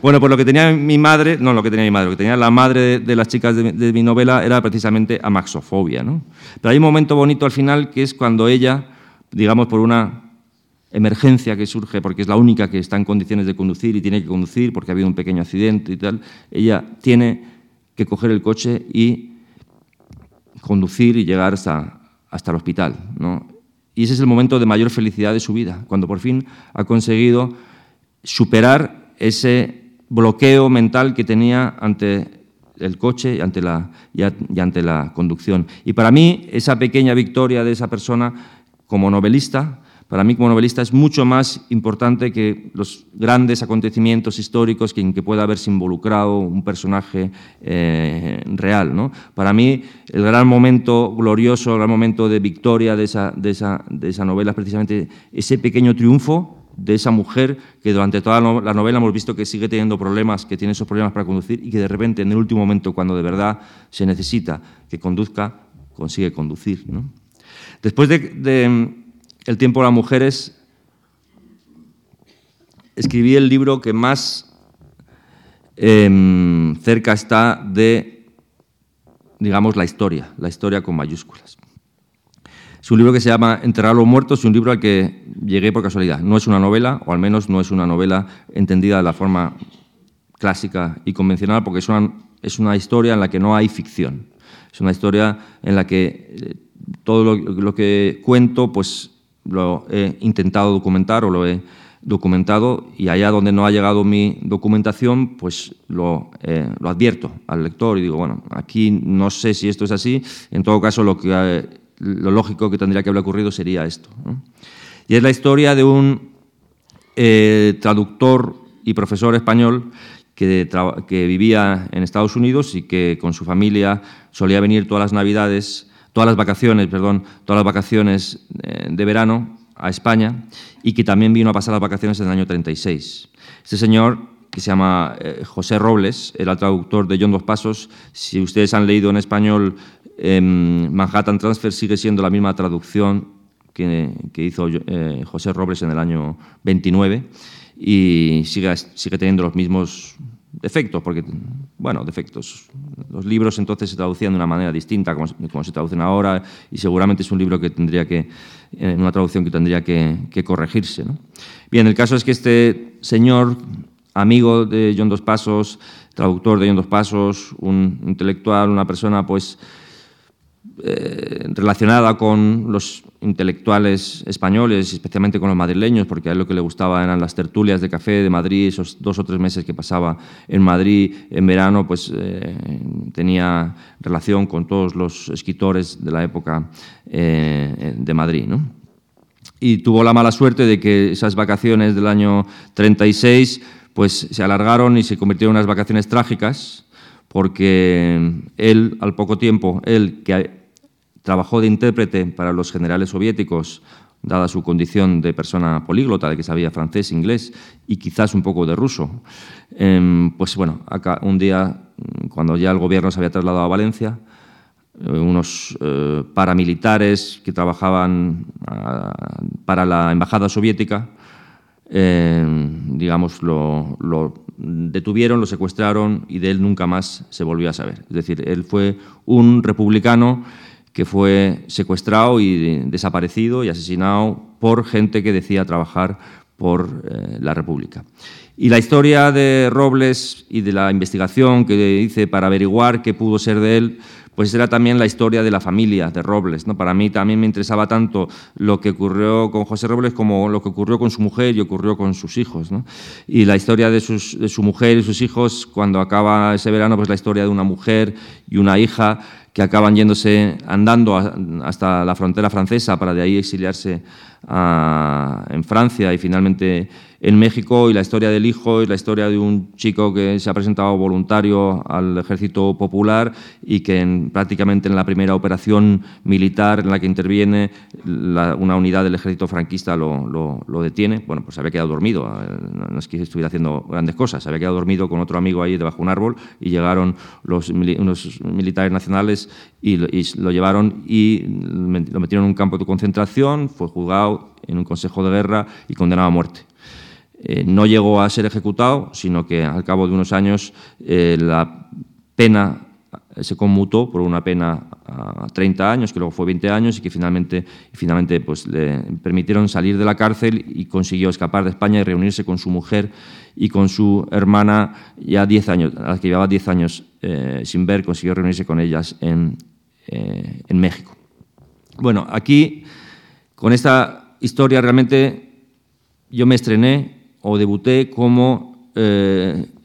Bueno, pues lo que tenía la madre de las chicas de mi novela era precisamente amaxofobia, ¿no? Pero hay un momento bonito al final, que es cuando ella, digamos, por una emergencia que surge, porque es la única que está en condiciones de conducir y tiene que conducir porque ha habido un pequeño accidente y tal, ella tiene que coger el coche y conducir y llegar hasta el hospital, ¿no? Y ese es el momento de mayor felicidad de su vida, cuando por fin ha conseguido superar ese bloqueo mental que tenía ante el coche y ante la conducción. Y para mí, esa pequeña victoria de esa persona como novelista es mucho más importante que los grandes acontecimientos históricos en que pueda haberse involucrado un personaje real, ¿no? Para mí, el gran momento glorioso, el gran momento de victoria de esa novela es precisamente ese pequeño triunfo de esa mujer que durante toda la novela hemos visto que sigue teniendo problemas, que tiene esos problemas para conducir y que de repente, en el último momento, cuando de verdad se necesita que conduzca, consigue conducir, ¿no? Después de El tiempo de las mujeres, escribí el libro que más cerca está de, digamos, la historia con mayúsculas. Es un libro que se llama Enterrar a los muertos, es un libro al que llegué por casualidad. No es una novela, o al menos no es una novela entendida de la forma clásica y convencional, porque es una historia en la que no hay ficción. Es una historia en la que todo lo que cuento pues lo he intentado documentar o lo he documentado, y allá donde no ha llegado mi documentación pues lo advierto al lector y digo, bueno, aquí no sé si esto es así, en todo caso lo lógico que tendría que haber ocurrido sería esto, ¿no? Y es la historia de un traductor y profesor español que vivía en Estados Unidos y que con su familia solía venir todas las vacaciones de verano a España y que también vino a pasar las vacaciones en el año 36. Este señor, que se llama José Robles, era traductor de John Dos Pasos. Si ustedes han leído en español Manhattan Transfer, sigue siendo la misma traducción que hizo José Robles en el año 29 y sigue teniendo los mismos defectos, porque, bueno, defectos. Los libros entonces se traducían de una manera distinta, como se traducen ahora, y seguramente es un libro que tendría que, una traducción que tendría que corregirse, ¿no? Bien, el caso es que este señor, amigo de John Dos Pasos, traductor de John Dos Pasos, un intelectual, una persona pues relacionada con los intelectuales españoles, especialmente con los madrileños, porque a él lo que le gustaba eran las tertulias de café de Madrid. Esos 2 o 3 meses que pasaba en Madrid en verano, pues tenía relación con todos los escritores de la época de Madrid, ¿no? Y tuvo la mala suerte de que esas vacaciones del año 36 pues, se alargaron y se convirtieron en unas vacaciones trágicas, porque él, al poco tiempo, él que trabajó de intérprete para los generales soviéticos, dada su condición de persona políglota, de que sabía francés, inglés y quizás un poco de ruso, pues bueno, acá, un día, cuando ya el gobierno se había trasladado a Valencia, unos paramilitares que trabajaban para la embajada soviética, digamos, lo detuvieron, lo secuestraron y de él nunca más se volvió a saber. Es decir, él fue un republicano que fue secuestrado y desaparecido y asesinado por gente que decía trabajar por la República. Y la historia de Robles y de la investigación que hice para averiguar qué pudo ser de él, pues era también la historia de la familia de Robles, ¿no? Para mí también me interesaba tanto lo que ocurrió con José Robles como lo que ocurrió con su mujer y ocurrió con sus hijos, ¿no? Y la historia de su mujer y sus hijos, cuando acaba ese verano, pues la historia de una mujer y una hija que acaban yéndose andando hasta la frontera francesa para de ahí exiliarse en Francia y finalmente en México, y la historia del hijo y la historia de un chico que se ha presentado voluntario al Ejército Popular y que prácticamente en la primera operación militar en la que interviene una unidad del ejército franquista lo detiene. Bueno, pues se había quedado dormido, no es que estuviera haciendo grandes cosas, se había quedado dormido con otro amigo ahí debajo de un árbol y llegaron unos militares nacionales y lo llevaron y lo metieron en un campo de concentración, fue juzgado en un consejo de guerra y condenado a muerte. No llegó a ser ejecutado, sino que al cabo de unos años la pena se conmutó por una pena a 30 años, que luego fue 20 años y que finalmente pues, le permitieron salir de la cárcel y consiguió escapar de España y reunirse con su mujer y con su hermana ya 10 años, a las que llevaba 10 años sin ver, consiguió reunirse con ellas en México. Bueno, aquí con esta historia realmente yo me estrené o debuté como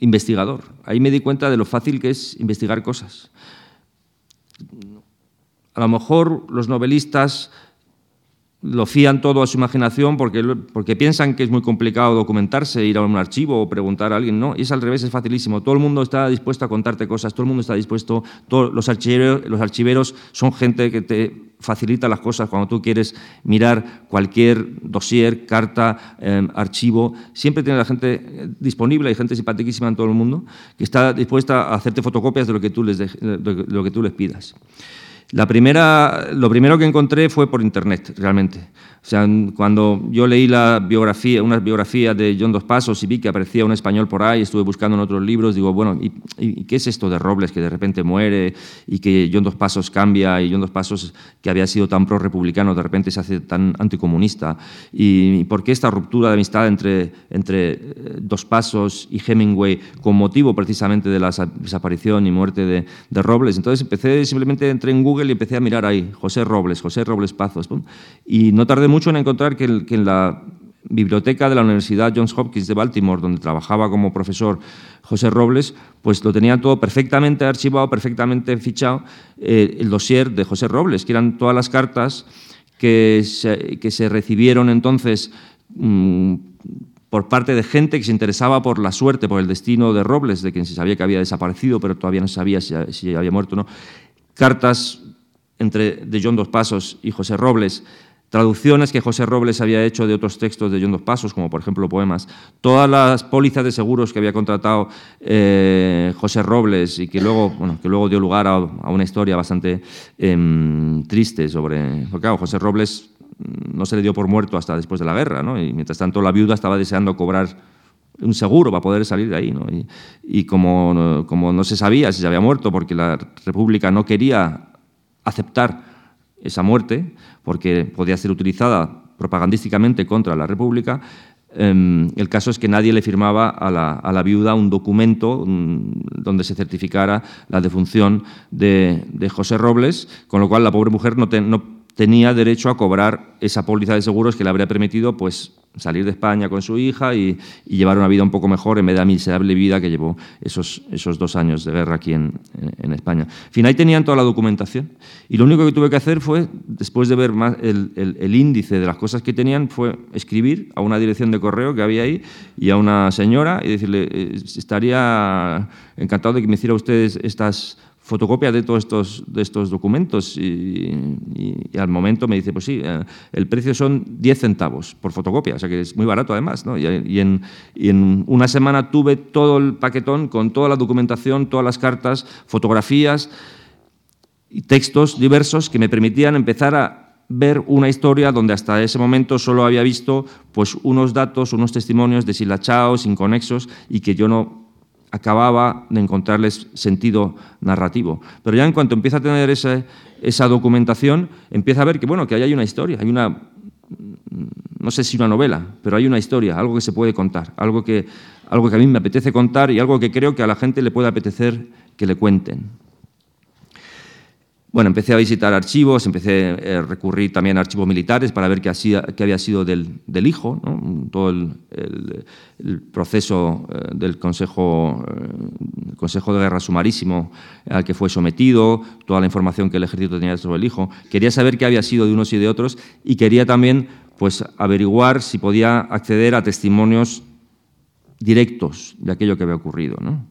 investigador. Ahí me di cuenta de lo fácil que es investigar cosas. A lo mejor los novelistas lo fían todo a su imaginación porque piensan que es muy complicado documentarse, ir a un archivo o preguntar a alguien, ¿no? Y es al revés, es facilísimo. Todo el mundo está dispuesto a contarte cosas, todo el mundo está dispuesto. Los archiveros son gente que te facilita las cosas cuando tú quieres mirar cualquier dossier, carta, archivo. Siempre tiene la gente disponible, hay gente simpaticísima en todo el mundo que está dispuesta a hacerte fotocopias de lo que tú les pidas. Lo primero que encontré fue por internet, realmente. O sea, cuando yo leí una biografía de John Dos Pasos y vi que aparecía un español por ahí, estuve buscando en otros libros, digo, bueno, ¿y qué es esto de Robles que de repente muere y que John Dos Pasos cambia y John Dos Pasos, que había sido tan pro-republicano, de repente se hace tan anticomunista? ¿Y por qué esta ruptura de amistad entre Dos Pasos y Hemingway con motivo precisamente de la desaparición y muerte de Robles? Entonces entré en Google y empecé a mirar ahí, José Robles Pazos, ¿pum? Y no tardé mucho en encontrar que en la biblioteca de la Universidad Johns Hopkins de Baltimore, donde trabajaba como profesor José Robles, pues lo tenían todo perfectamente archivado, perfectamente fichado, el dossier de José Robles, que eran todas las cartas que se recibieron entonces por parte de gente que se interesaba por la suerte, por el destino de Robles, de quien se sabía que había desaparecido, pero todavía no sabía si había muerto o no. Cartas de John Dos Pasos y José Robles, traducciones que José Robles había hecho de otros textos de John Dos Pasos, como por ejemplo poemas, todas las pólizas de seguros que había contratado José Robles y que luego, bueno, que luego dio lugar a una historia bastante triste sobre... Porque claro, José Robles no se le dio por muerto hasta después de la guerra, ¿no? Y mientras tanto la viuda estaba deseando cobrar un seguro para poder salir de ahí, ¿no? Y como no se sabía si se había muerto, porque la República no quería aceptar esa muerte, porque podía ser utilizada propagandísticamente contra la República, el caso es que nadie le firmaba a la viuda un documento donde se certificara la defunción de José Robles, con lo cual la pobre mujer no tenía derecho a cobrar esa póliza de seguros que le habría permitido, pues, salir de España con su hija y llevar una vida un poco mejor en vez de la miserable vida que llevó esos 2 años de guerra aquí en España. En fin, ahí tenían toda la documentación y lo único que tuve que hacer fue, después de ver más el índice de las cosas que tenían, fue escribir a una dirección de correo que había ahí y a una señora y decirle, estaría encantado de que me hiciera usted estas fotocopias de todos estos documentos y al momento me dice, pues sí, el precio son 10 centavos por fotocopia, o sea que es muy barato además, ¿no? Y en una semana tuve todo el paquetón con toda la documentación, todas las cartas, fotografías y textos diversos que me permitían empezar a ver una historia donde hasta ese momento solo había visto, pues, unos datos, unos testimonios deshilachados, inconexos y que yo no acababa de encontrarles sentido narrativo. Pero ya en cuanto empieza a tener esa documentación, empieza a ver que, bueno, que ahí hay una historia, hay una, no sé si una novela, pero hay una historia, algo que se puede contar, algo que a mí me apetece contar y algo que creo que a la gente le puede apetecer que le cuenten. Bueno, empecé a visitar archivos, empecé a recurrir también a archivos militares para ver qué había sido del hijo, ¿no? Todo el proceso del Consejo de Guerra sumarísimo al que fue sometido, toda la información que el ejército tenía sobre el hijo. Quería saber qué había sido de unos y de otros y quería también, pues, averiguar si podía acceder a testimonios directos de aquello que había ocurrido, ¿no?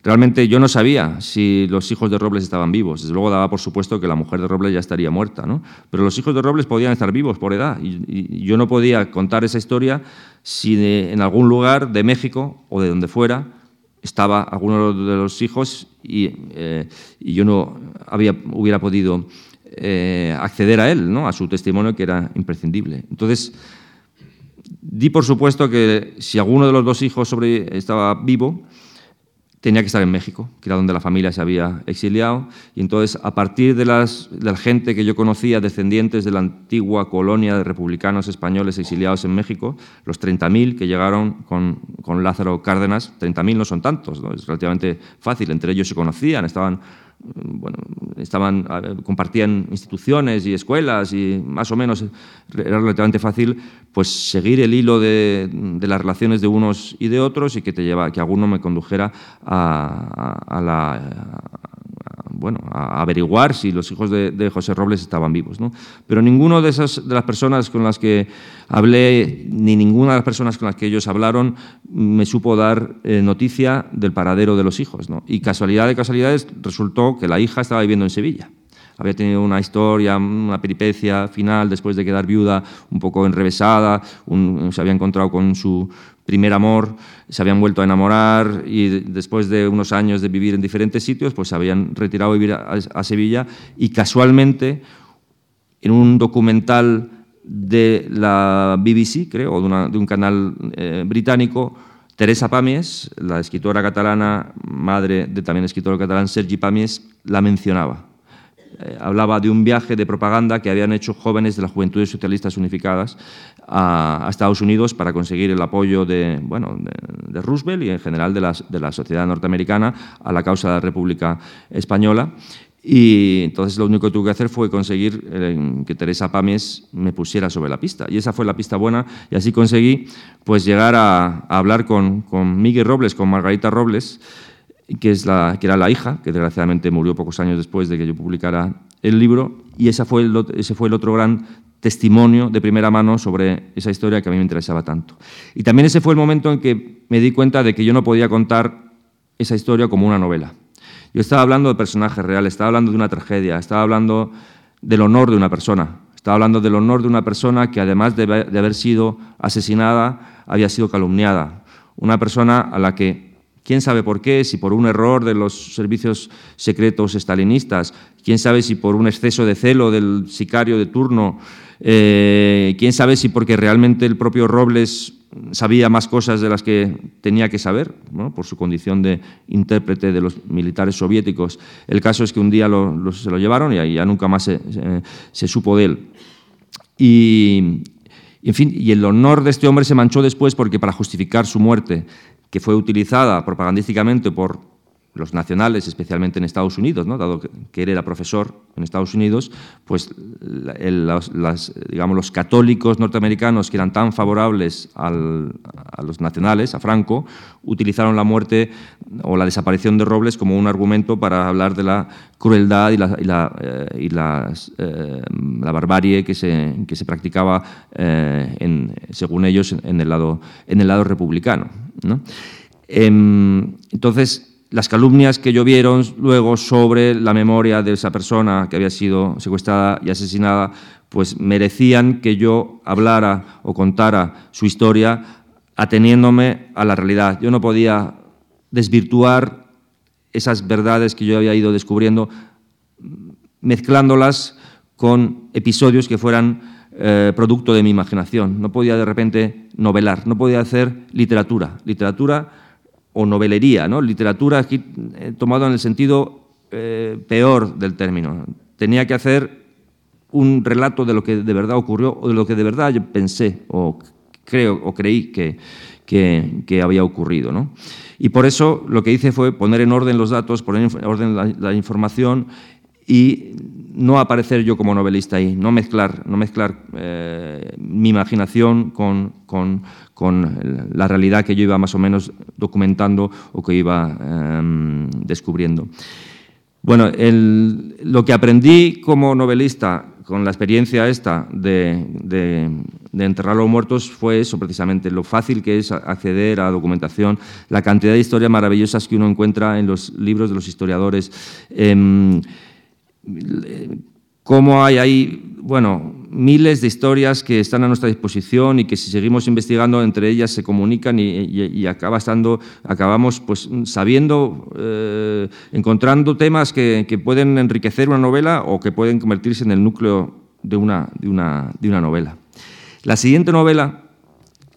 Realmente yo no sabía si los hijos de Robles estaban vivos. Desde luego daba por supuesto que la mujer de Robles ya estaría muerta, ¿no? Pero los hijos de Robles podían estar vivos por edad y yo no podía contar esa historia si en algún lugar de México o de donde fuera estaba alguno de los hijos y yo no hubiera podido acceder a él, ¿no? A su testimonio, que era imprescindible. Entonces di por supuesto que si alguno de los dos hijos estaba vivo, tenía que estar en México, que era donde la familia se había exiliado. Y entonces, a partir de la gente que yo conocía, descendientes de la antigua colonia de republicanos españoles exiliados en México, los 30.000 que llegaron con Lázaro Cárdenas, 30.000 no son tantos, ¿no? Es relativamente fácil, entre ellos se conocían, compartían instituciones y escuelas y más o menos era relativamente fácil, pues, seguir el hilo de las relaciones de unos y de otros y que alguno me condujera a averiguar si los hijos de José Robles estaban vivos, ¿no? Pero ninguno de las personas con las que hablé, ni ninguna de las personas con las que ellos hablaron, me supo dar noticia del paradero de los hijos, ¿no? Y casualidad de casualidades, resultó que la hija estaba viviendo en Sevilla. Había tenido una historia, una peripecia final después de quedar viuda, un poco enrevesada, se había encontrado con su primer amor, se habían vuelto a enamorar y después de unos años de vivir en diferentes sitios, pues se habían retirado a vivir a Sevilla y casualmente en un documental de la BBC, creo, o de un canal británico, Teresa Pàmies, la escritora catalana, madre de también escritor catalán Sergi Pàmies, la mencionaba. Hablaba de un viaje de propaganda que habían hecho jóvenes de las Juventudes Socialistas Unificadas a Estados Unidos para conseguir el apoyo de Roosevelt y en general de la sociedad norteamericana a la causa de la República Española. Y entonces lo único que tuve que hacer fue conseguir que Teresa Pàmies me pusiera sobre la pista. Y esa fue la pista buena y así conseguí, pues, llegar a hablar con Miguel Robles, con Margarita Robles, que era la hija, que desgraciadamente murió pocos años después de que yo publicara el libro, y ese fue el otro gran testimonio de primera mano sobre esa historia que a mí me interesaba tanto. Y también ese fue el momento en que me di cuenta de que yo no podía contar esa historia como una novela. Yo estaba hablando de personajes reales, estaba hablando de una tragedia, estaba hablando del honor de una persona. Estaba hablando del honor de una persona que, además de haber sido asesinada, había sido calumniada. Una persona a la que, quién sabe por qué, si por un error de los servicios secretos estalinistas, quién sabe si por un exceso de celo del sicario de turno, quién sabe si porque realmente el propio Robles sabía más cosas de las que tenía que saber, ¿no?, por su condición de intérprete de los militares soviéticos. El caso es que un día se lo llevaron y ahí ya nunca más se supo de él. Y en fin, y el honor de este hombre se manchó después porque, para justificar su muerte, que fue utilizada propagandísticamente por los nacionales, especialmente en Estados Unidos, ¿no?, dado que él era profesor en Estados Unidos, pues digamos, los católicos norteamericanos, que eran tan favorables a los nacionales, a Franco, utilizaron la muerte o la desaparición de Robles como un argumento para hablar de la crueldad y la barbarie que se practicaba, según ellos, en el lado republicano, ¿no? Entonces, las calumnias que llovieron luego sobre la memoria de esa persona que había sido secuestrada y asesinada, pues merecían que yo hablara o contara su historia ateniéndome a la realidad. Yo no podía desvirtuar esas verdades que yo había ido descubriendo, mezclándolas con episodios que fueran producto de mi imaginación. No podía de repente novelar, no podía hacer literatura o novelería, ¿no? Literatura aquí tomado en el sentido peor del término. Tenía que hacer un relato de lo que de verdad ocurrió o de lo que de verdad yo pensé o creí que había ocurrido, ¿no? Y por eso lo que hice fue poner en orden los datos, poner en orden la información y no aparecer yo como novelista ahí, no mezclar mi imaginación con la realidad que yo iba más o menos documentando o que iba descubriendo. Bueno, lo que aprendí como novelista con la experiencia esta de enterrar a los muertos fue eso, precisamente, lo fácil que es acceder a documentación, la cantidad de historias maravillosas que uno encuentra en los libros de los historiadores. Cómo hay ahí, bueno, miles de historias que están a nuestra disposición y que, si seguimos investigando, entre ellas se comunican y acabamos pues sabiendo, encontrando temas que pueden enriquecer una novela o que pueden convertirse en el núcleo de una novela. La siguiente novela,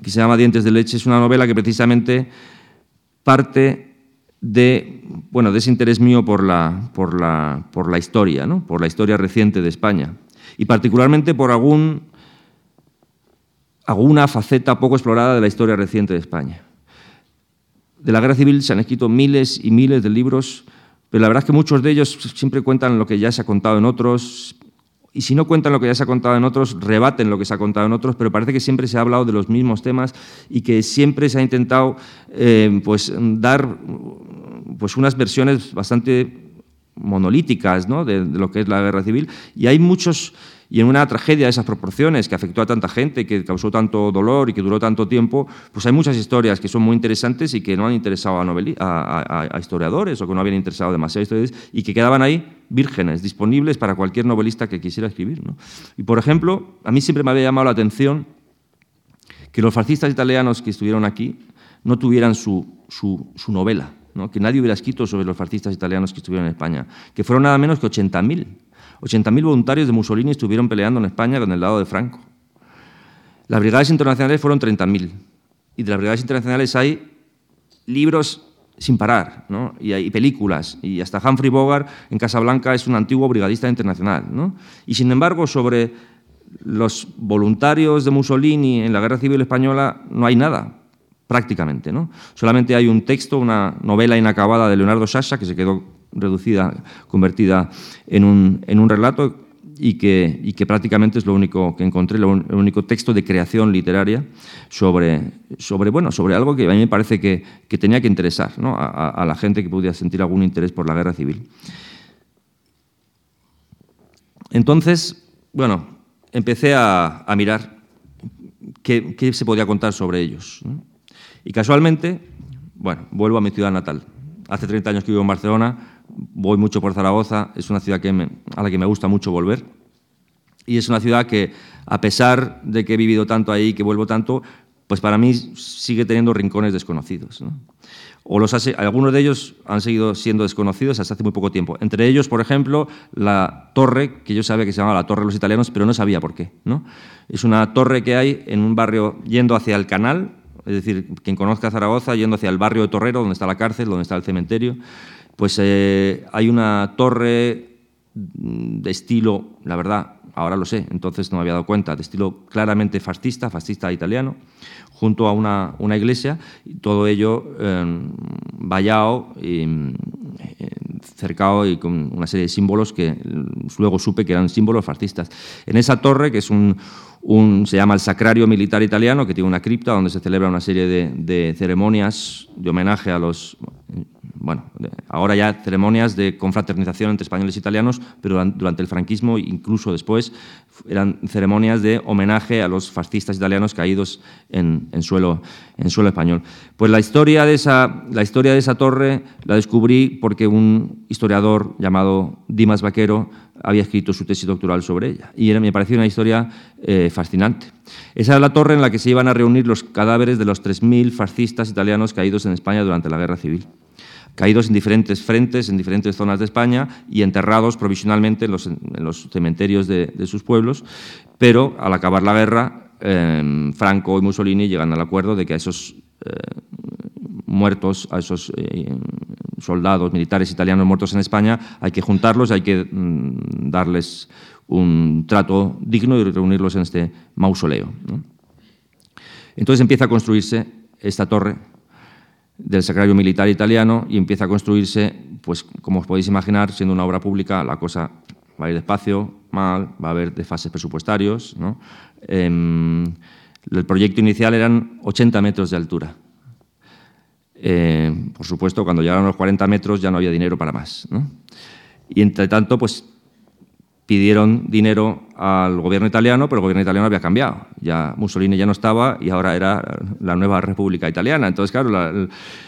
que se llama Dientes de leche, es una novela que precisamente parte de ese interés mío por la historia, ¿no?, por la historia reciente de España, y particularmente por alguna faceta poco explorada de la historia reciente de España. De la Guerra Civil se han escrito miles y miles de libros, pero la verdad es que muchos de ellos siempre cuentan lo que ya se ha contado en otros, y si no cuentan lo que ya se ha contado en otros, rebaten lo que se ha contado en otros, pero parece que siempre se ha hablado de los mismos temas y que siempre se ha intentado dar unas versiones bastante monolíticas, ¿no?, de lo que es la Guerra Civil. Y hay muchos, y en una tragedia de esas proporciones, que afectó a tanta gente, que causó tanto dolor y que duró tanto tiempo, pues hay muchas historias que son muy interesantes y que no han interesado a historiadores, o que no habían interesado demasiado a historiadores, y que quedaban ahí vírgenes, disponibles para cualquier novelista que quisiera escribir, ¿no? Y, por ejemplo, a mí siempre me había llamado la atención que los fascistas italianos que estuvieron aquí no tuvieran su novela, ¿no?, que nadie hubiera escrito sobre los fascistas italianos que estuvieron en España, que fueron nada menos que 80.000. 80.000 voluntarios de Mussolini estuvieron peleando en España con el lado de Franco. Las brigadas internacionales fueron 30.000, y de las brigadas internacionales hay libros sin parar, ¿no?, y hay películas, y hasta Humphrey Bogart en Casablanca es un antiguo brigadista internacional, ¿no? Y, sin embargo, sobre los voluntarios de Mussolini en la Guerra Civil Española no hay nada, prácticamente, ¿no? Solamente hay un texto, una novela inacabada de Leonardo Sciascia, que se quedó convertida en un relato, y que prácticamente es lo único que encontré, el único texto de creación literaria sobre algo que a mí me parece que tenía que interesar, ¿no?, a la gente que pudiera sentir algún interés por la Guerra Civil. Entonces, bueno, empecé a mirar qué se podía contar sobre ellos, ¿no? Y casualmente, bueno, vuelvo a mi ciudad natal. Hace 30 años que vivo en Barcelona, voy mucho por Zaragoza, es una ciudad a la que me gusta mucho volver. Y es una ciudad que, a pesar de que he vivido tanto ahí y que vuelvo tanto, pues para mí sigue teniendo rincones desconocidos, ¿no? Algunos de ellos han seguido siendo desconocidos hasta hace muy poco tiempo. Entre ellos, por ejemplo, la torre, que yo sabía que se llamaba la Torre de los Italianos, pero no sabía por qué, ¿no? Es una torre que hay en un barrio yendo hacia el canal, es decir, quien conozca Zaragoza, yendo hacia el barrio de Torrero, donde está la cárcel, donde está el cementerio, pues hay una torre de estilo, la verdad, ahora lo sé, entonces no me había dado cuenta, de estilo claramente fascista, fascista italiano, junto a una iglesia, y todo ello vallado y cercado y con una serie de símbolos que luego supe que eran símbolos fascistas. En esa torre, que es se llama el Sacrario Militar Italiano, que tiene una cripta donde se celebra una serie de ceremonias de homenaje a los... ahora ya ceremonias de confraternización entre españoles e italianos, pero durante el franquismo, incluso después, eran ceremonias de homenaje a los fascistas italianos caídos en suelo español. Pues la historia de esa torre la descubrí porque un historiador llamado Dimas Vaquero había escrito su tesis doctoral sobre ella, y me pareció una historia fascinante. Esa es la torre en la que se iban a reunir los cadáveres de los 3.000 fascistas italianos caídos en España durante la Guerra Civil, caídos en diferentes frentes, en diferentes zonas de España, y enterrados provisionalmente en los cementerios de sus pueblos, pero al acabar la guerra, Franco y Mussolini llegan al acuerdo de que a esos muertos, a esos soldados militares italianos muertos en España, hay que juntarlos, hay que darles un trato digno y reunirlos en este mausoleo, ¿no? Entonces empieza a construirse esta torre del Sacrario Militar Italiano y empieza a construirse, pues como os podéis imaginar, siendo una obra pública, la cosa va a ir despacio, mal, va a haber desfases presupuestarios, ¿no? El proyecto inicial eran 80 metros de altura. Por supuesto, cuando llegaron a los 40 metros ya no había dinero para más, ¿no? Y entre tanto, pues pidieron dinero al gobierno italiano, pero el gobierno italiano había cambiado. Ya Mussolini ya no estaba y ahora era la nueva República Italiana. Entonces, claro,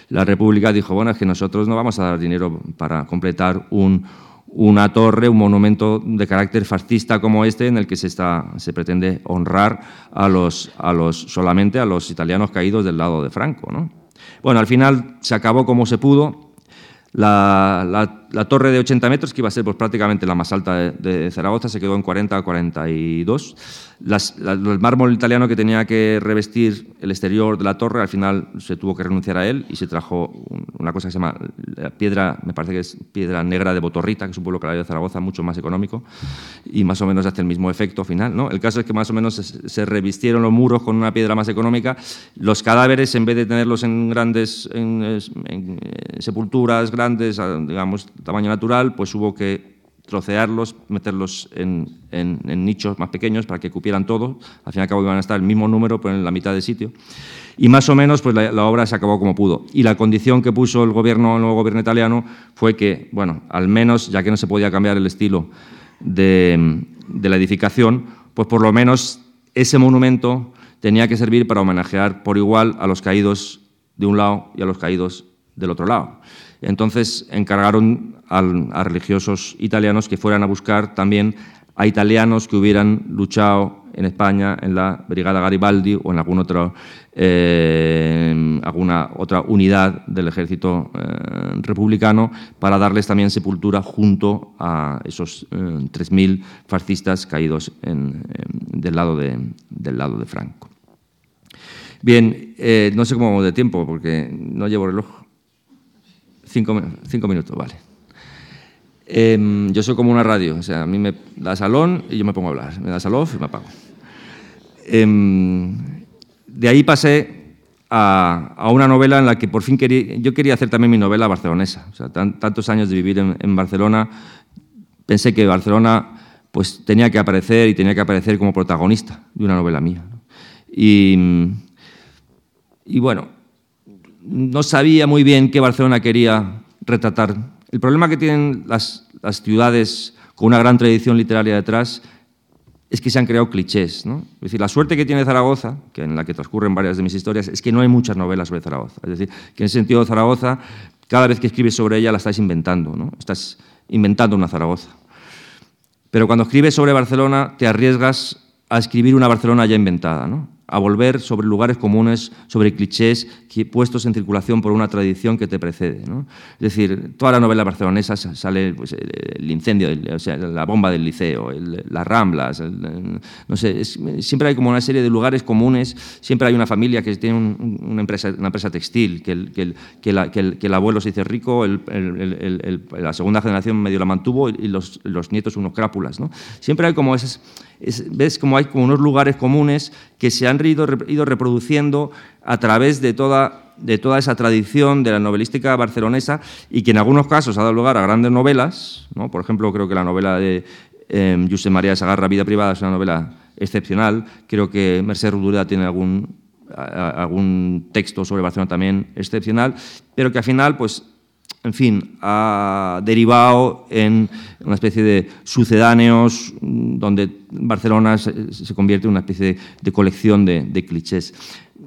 la República dijo, bueno, es que nosotros no vamos a dar dinero para completar una torre, un monumento de carácter fascista como este, en el que se pretende honrar solamente a los italianos caídos del lado de Franco, ¿no? Bueno, al final se acabó como se pudo. La torre de 80 metros, que iba a ser pues, prácticamente la más alta de Zaragoza, se quedó en 40 a 42. El mármol italiano que tenía que revestir el exterior de la torre, al final se tuvo que renunciar a él y se trajo una cosa que se llama piedra, me parece que es piedra negra de Botorrita, que es un pueblo canario de Zaragoza, mucho más económico y más o menos hace el mismo efecto final, ¿no? El caso es que más o menos se revistieron los muros con una piedra más económica. Los cadáveres, en vez de tenerlos en grandes en sepulturas grandes, digamos, tamaño natural, pues hubo que trocearlos, meterlos en nichos más pequeños para que cupieran todo. Al fin y al cabo iban a estar el mismo número, pero en la mitad de sitio. Y más o menos pues la obra se acabó como pudo. Y la condición que puso el nuevo gobierno italiano fue que, bueno, al menos, ya que no se podía cambiar el estilo de la edificación, pues por lo menos ese monumento tenía que servir para homenajear por igual a los caídos de un lado y a los caídos del otro lado. Entonces encargaron a religiosos italianos que fueran a buscar también a italianos que hubieran luchado en España en la Brigada Garibaldi o en alguna otra unidad del ejército republicano, para darles también sepultura junto a esos 3.000 fascistas caídos del lado de Franco. Bien, no sé cómo vamos de tiempo porque no llevo reloj. 5 minutos, vale. Yo soy como una radio, o sea, a mí me da salón y yo me pongo a hablar. Me da salón y me apago. De ahí pasé a una novela en la que por fin yo quería hacer también mi novela barcelonesa. O sea, tantos años de vivir en Barcelona, pensé que Barcelona pues, tenía que aparecer y tenía que aparecer como protagonista de una novela mía, ¿no? Y bueno, no sabía muy bien qué Barcelona quería retratar. El problema que tienen las ciudades con una gran tradición literaria detrás es que se han creado clichés, ¿no? Es decir, la suerte que tiene Zaragoza, que en la que transcurren varias de mis historias, es que no hay muchas novelas sobre Zaragoza. Es decir, que en ese sentido Zaragoza, cada vez que escribes sobre ella la estás inventando, ¿no? Estás inventando una Zaragoza. Pero cuando escribes sobre Barcelona te arriesgas a escribir una Barcelona ya inventada, ¿no? A volver sobre lugares comunes, sobre clichés puestos en circulación por una tradición que te precede, ¿no? Es decir, toda la novela barcelonesa sale, pues, el incendio, o sea, la bomba del Liceo, las Ramblas, no sé, siempre hay como una serie de lugares comunes, siempre hay una familia que tiene una empresa textil, que el abuelo se hizo rico, la segunda generación medio la mantuvo y los nietos unos crápulas, ¿no? Siempre hay como esas... ves como hay como unos lugares comunes que se han ido reproduciendo a través de toda esa tradición de la novelística barcelonesa y que en algunos casos ha dado lugar a grandes novelas, ¿no? Por ejemplo, creo que la novela de José María Sagarra, Vida privada, es una novela excepcional. Creo que Mercè Rodoreda tiene algún texto sobre Barcelona también excepcional, pero que al final, pues, en fin, ha derivado en una especie de sucedáneos donde Barcelona se convierte en una especie de colección de clichés.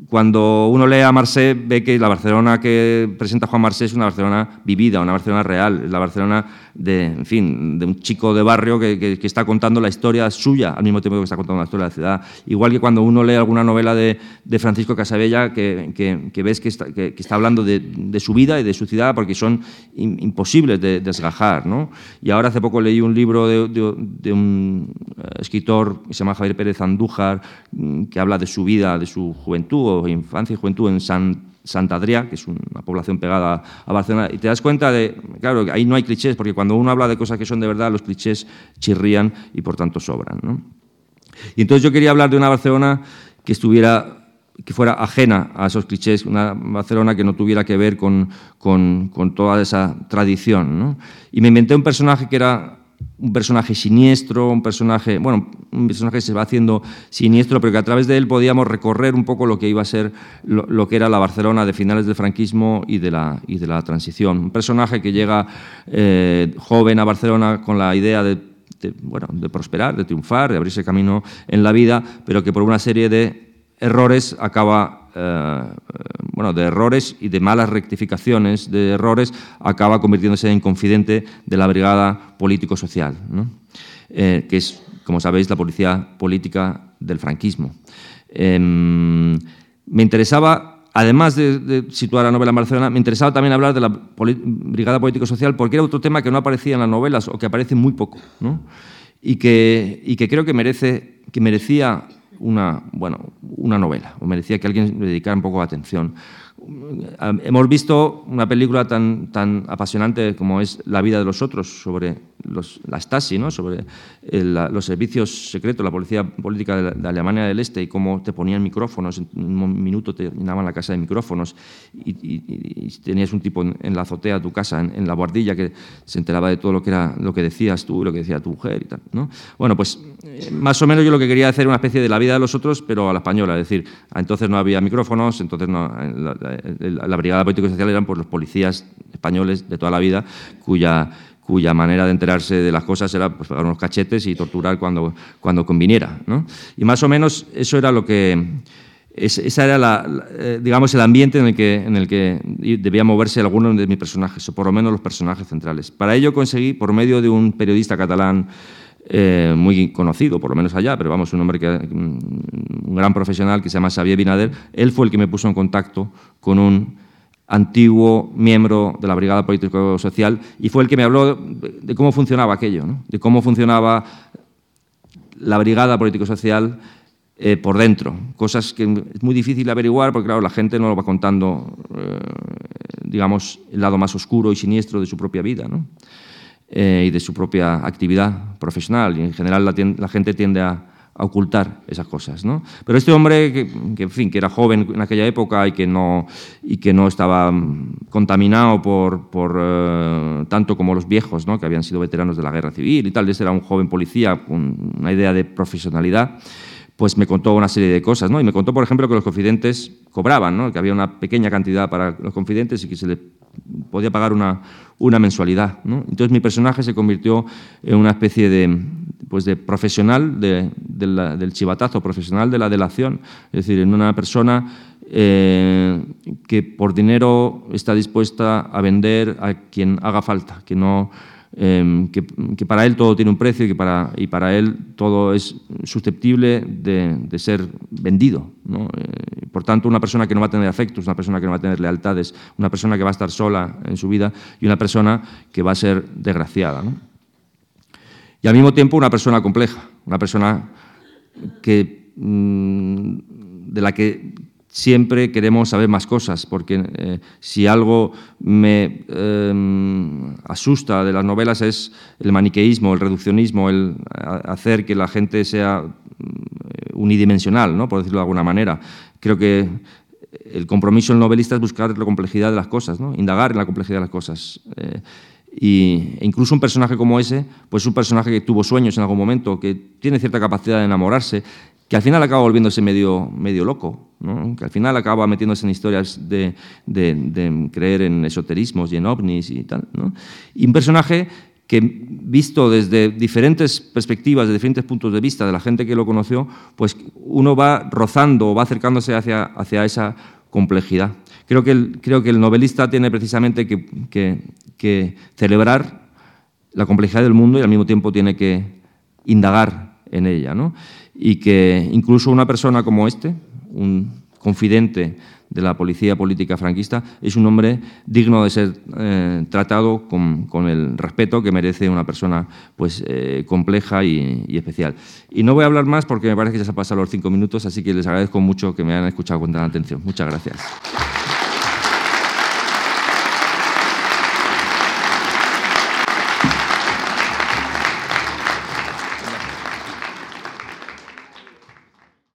Cuando uno lee a Marcé, ve que la Barcelona que presenta Juan Marcé es una Barcelona vivida, una Barcelona real, es la Barcelona de un chico de barrio que está contando la historia suya al mismo tiempo que está contando la historia de la ciudad. Igual que cuando uno lee alguna novela de Francisco Casabella, que ves que está hablando de su vida y de su ciudad, porque son imposibles de desgajar, ¿no? Y ahora hace poco leí un libro de un escritor que se llama Javier Pérez Andújar, que habla de su vida, de su juventud, infancia y juventud en Sant Adrià, que es una población pegada a Barcelona, y te das cuenta de, claro, ahí no hay clichés, porque cuando uno habla de cosas que son de verdad, los clichés chirrían y por tanto sobran, ¿no? Y entonces yo quería hablar de una Barcelona que fuera ajena a esos clichés, una Barcelona que no tuviera que ver con toda esa tradición, ¿no? Y me inventé un personaje que era un personaje siniestro, un personaje que se va haciendo siniestro, pero que a través de él podíamos recorrer un poco lo que iba a ser lo que era la Barcelona de finales del franquismo y de la transición. Un personaje que llega joven a Barcelona con la idea de prosperar, de triunfar, de abrirse camino en la vida, pero que por una serie de errores acaba convirtiéndose en confidente de la Brigada Político-Social, ¿no? Que es, como sabéis, la policía política del franquismo. Me interesaba, además de situar la novela en Barcelona, me interesaba también hablar de la Brigada Político-Social, porque era otro tema que no aparecía en las novelas o que aparece muy poco, ¿no? Y que creo que merecía una novela, o merecía que alguien le dedicara un poco de atención. Hemos visto una película tan apasionante como es La vida de los otros, sobre la Stasi, ¿no? Sobre los servicios secretos, la policía política de Alemania del Este, y cómo te ponían micrófonos, en un minuto te llenaban la casa de micrófonos y tenías un tipo en la azotea de tu casa, en la buhardilla, que se enteraba de todo lo que decías tú y lo que decía tu mujer y tal, ¿no? Bueno, pues más o menos yo lo que quería hacer era una especie de La vida de los otros, pero a la española, es decir, entonces no había micrófonos, entonces no... La Brigada Político-Social eran, pues, los policías españoles de toda la vida, cuya manera de enterarse de las cosas era, pues, pegar unos cachetes y torturar cuando conviniera, ¿no? Y más o menos eso era lo que... Esa era digamos, el ambiente en el que debía moverse algunos de mis personajes, o por lo menos los personajes centrales. Para ello conseguí, por medio de un periodista catalán muy conocido, por lo menos allá, pero vamos, un gran profesional que se llama Xavier Binader. Él fue el que me puso en contacto con un antiguo miembro de la Brigada Político-Social y fue el que me habló de cómo funcionaba aquello, ¿no? De cómo funcionaba la Brigada Político-Social por dentro. Cosas que es muy difícil averiguar porque, claro, la gente no lo va contando, digamos, el lado más oscuro y siniestro de su propia vida, ¿no? Y de su propia actividad profesional, y en general la gente tiende a ocultar esas cosas, ¿no? Pero este hombre que era joven en aquella época y que no estaba contaminado por tanto como los viejos, ¿no? Que habían sido veteranos de la guerra civil y tal, este era un joven policía con una idea de profesionalidad, pues me contó una serie de cosas, ¿no? Y me contó, por ejemplo, que los confidentes cobraban, ¿no? Que había una pequeña cantidad para los confidentes y que se les podía pagar una mensualidad, ¿no? Entonces mi personaje se convirtió en una especie de profesional del chivatazo, profesional de la delación, es decir, en una persona que por dinero está dispuesta a vender a quien haga falta, que no que para él todo tiene un precio y que para él todo es susceptible de ser vendido, ¿no? Por tanto, una persona que no va a tener afectos, una persona que no va a tener lealtades, una persona que va a estar sola en su vida y una persona que va a ser desgraciada, ¿no? Y al mismo tiempo una persona compleja, una persona que, de la que siempre queremos saber más cosas, porque si algo me asusta de las novelas es el maniqueísmo, el reduccionismo, el hacer que la gente sea unidimensional, ¿no?, por decirlo de alguna manera. Creo que el compromiso del novelista es buscar la complejidad de las cosas, ¿no?, indagar en la complejidad de las cosas. E incluso un personaje como ese, pues es un personaje que tuvo sueños en algún momento, que tiene cierta capacidad de enamorarse, que al final acaba volviéndose medio loco, ¿no?, que al final acaba metiéndose en historias de creer en esoterismos y en ovnis y tal, ¿no? Y un personaje que, visto desde diferentes perspectivas, de diferentes puntos de vista de la gente que lo conoció, pues uno va rozando o va acercándose hacia esa complejidad. Creo que el novelista tiene precisamente que celebrar la complejidad del mundo y al mismo tiempo tiene que indagar en ella, ¿no? Y que incluso una persona como este, un confidente de la policía política franquista, es un hombre digno de ser tratado con el respeto que merece una persona, pues, compleja y especial. Y no voy a hablar más porque me parece que ya se han pasado los 5 minutos, así que les agradezco mucho que me hayan escuchado con tanta atención. Muchas gracias.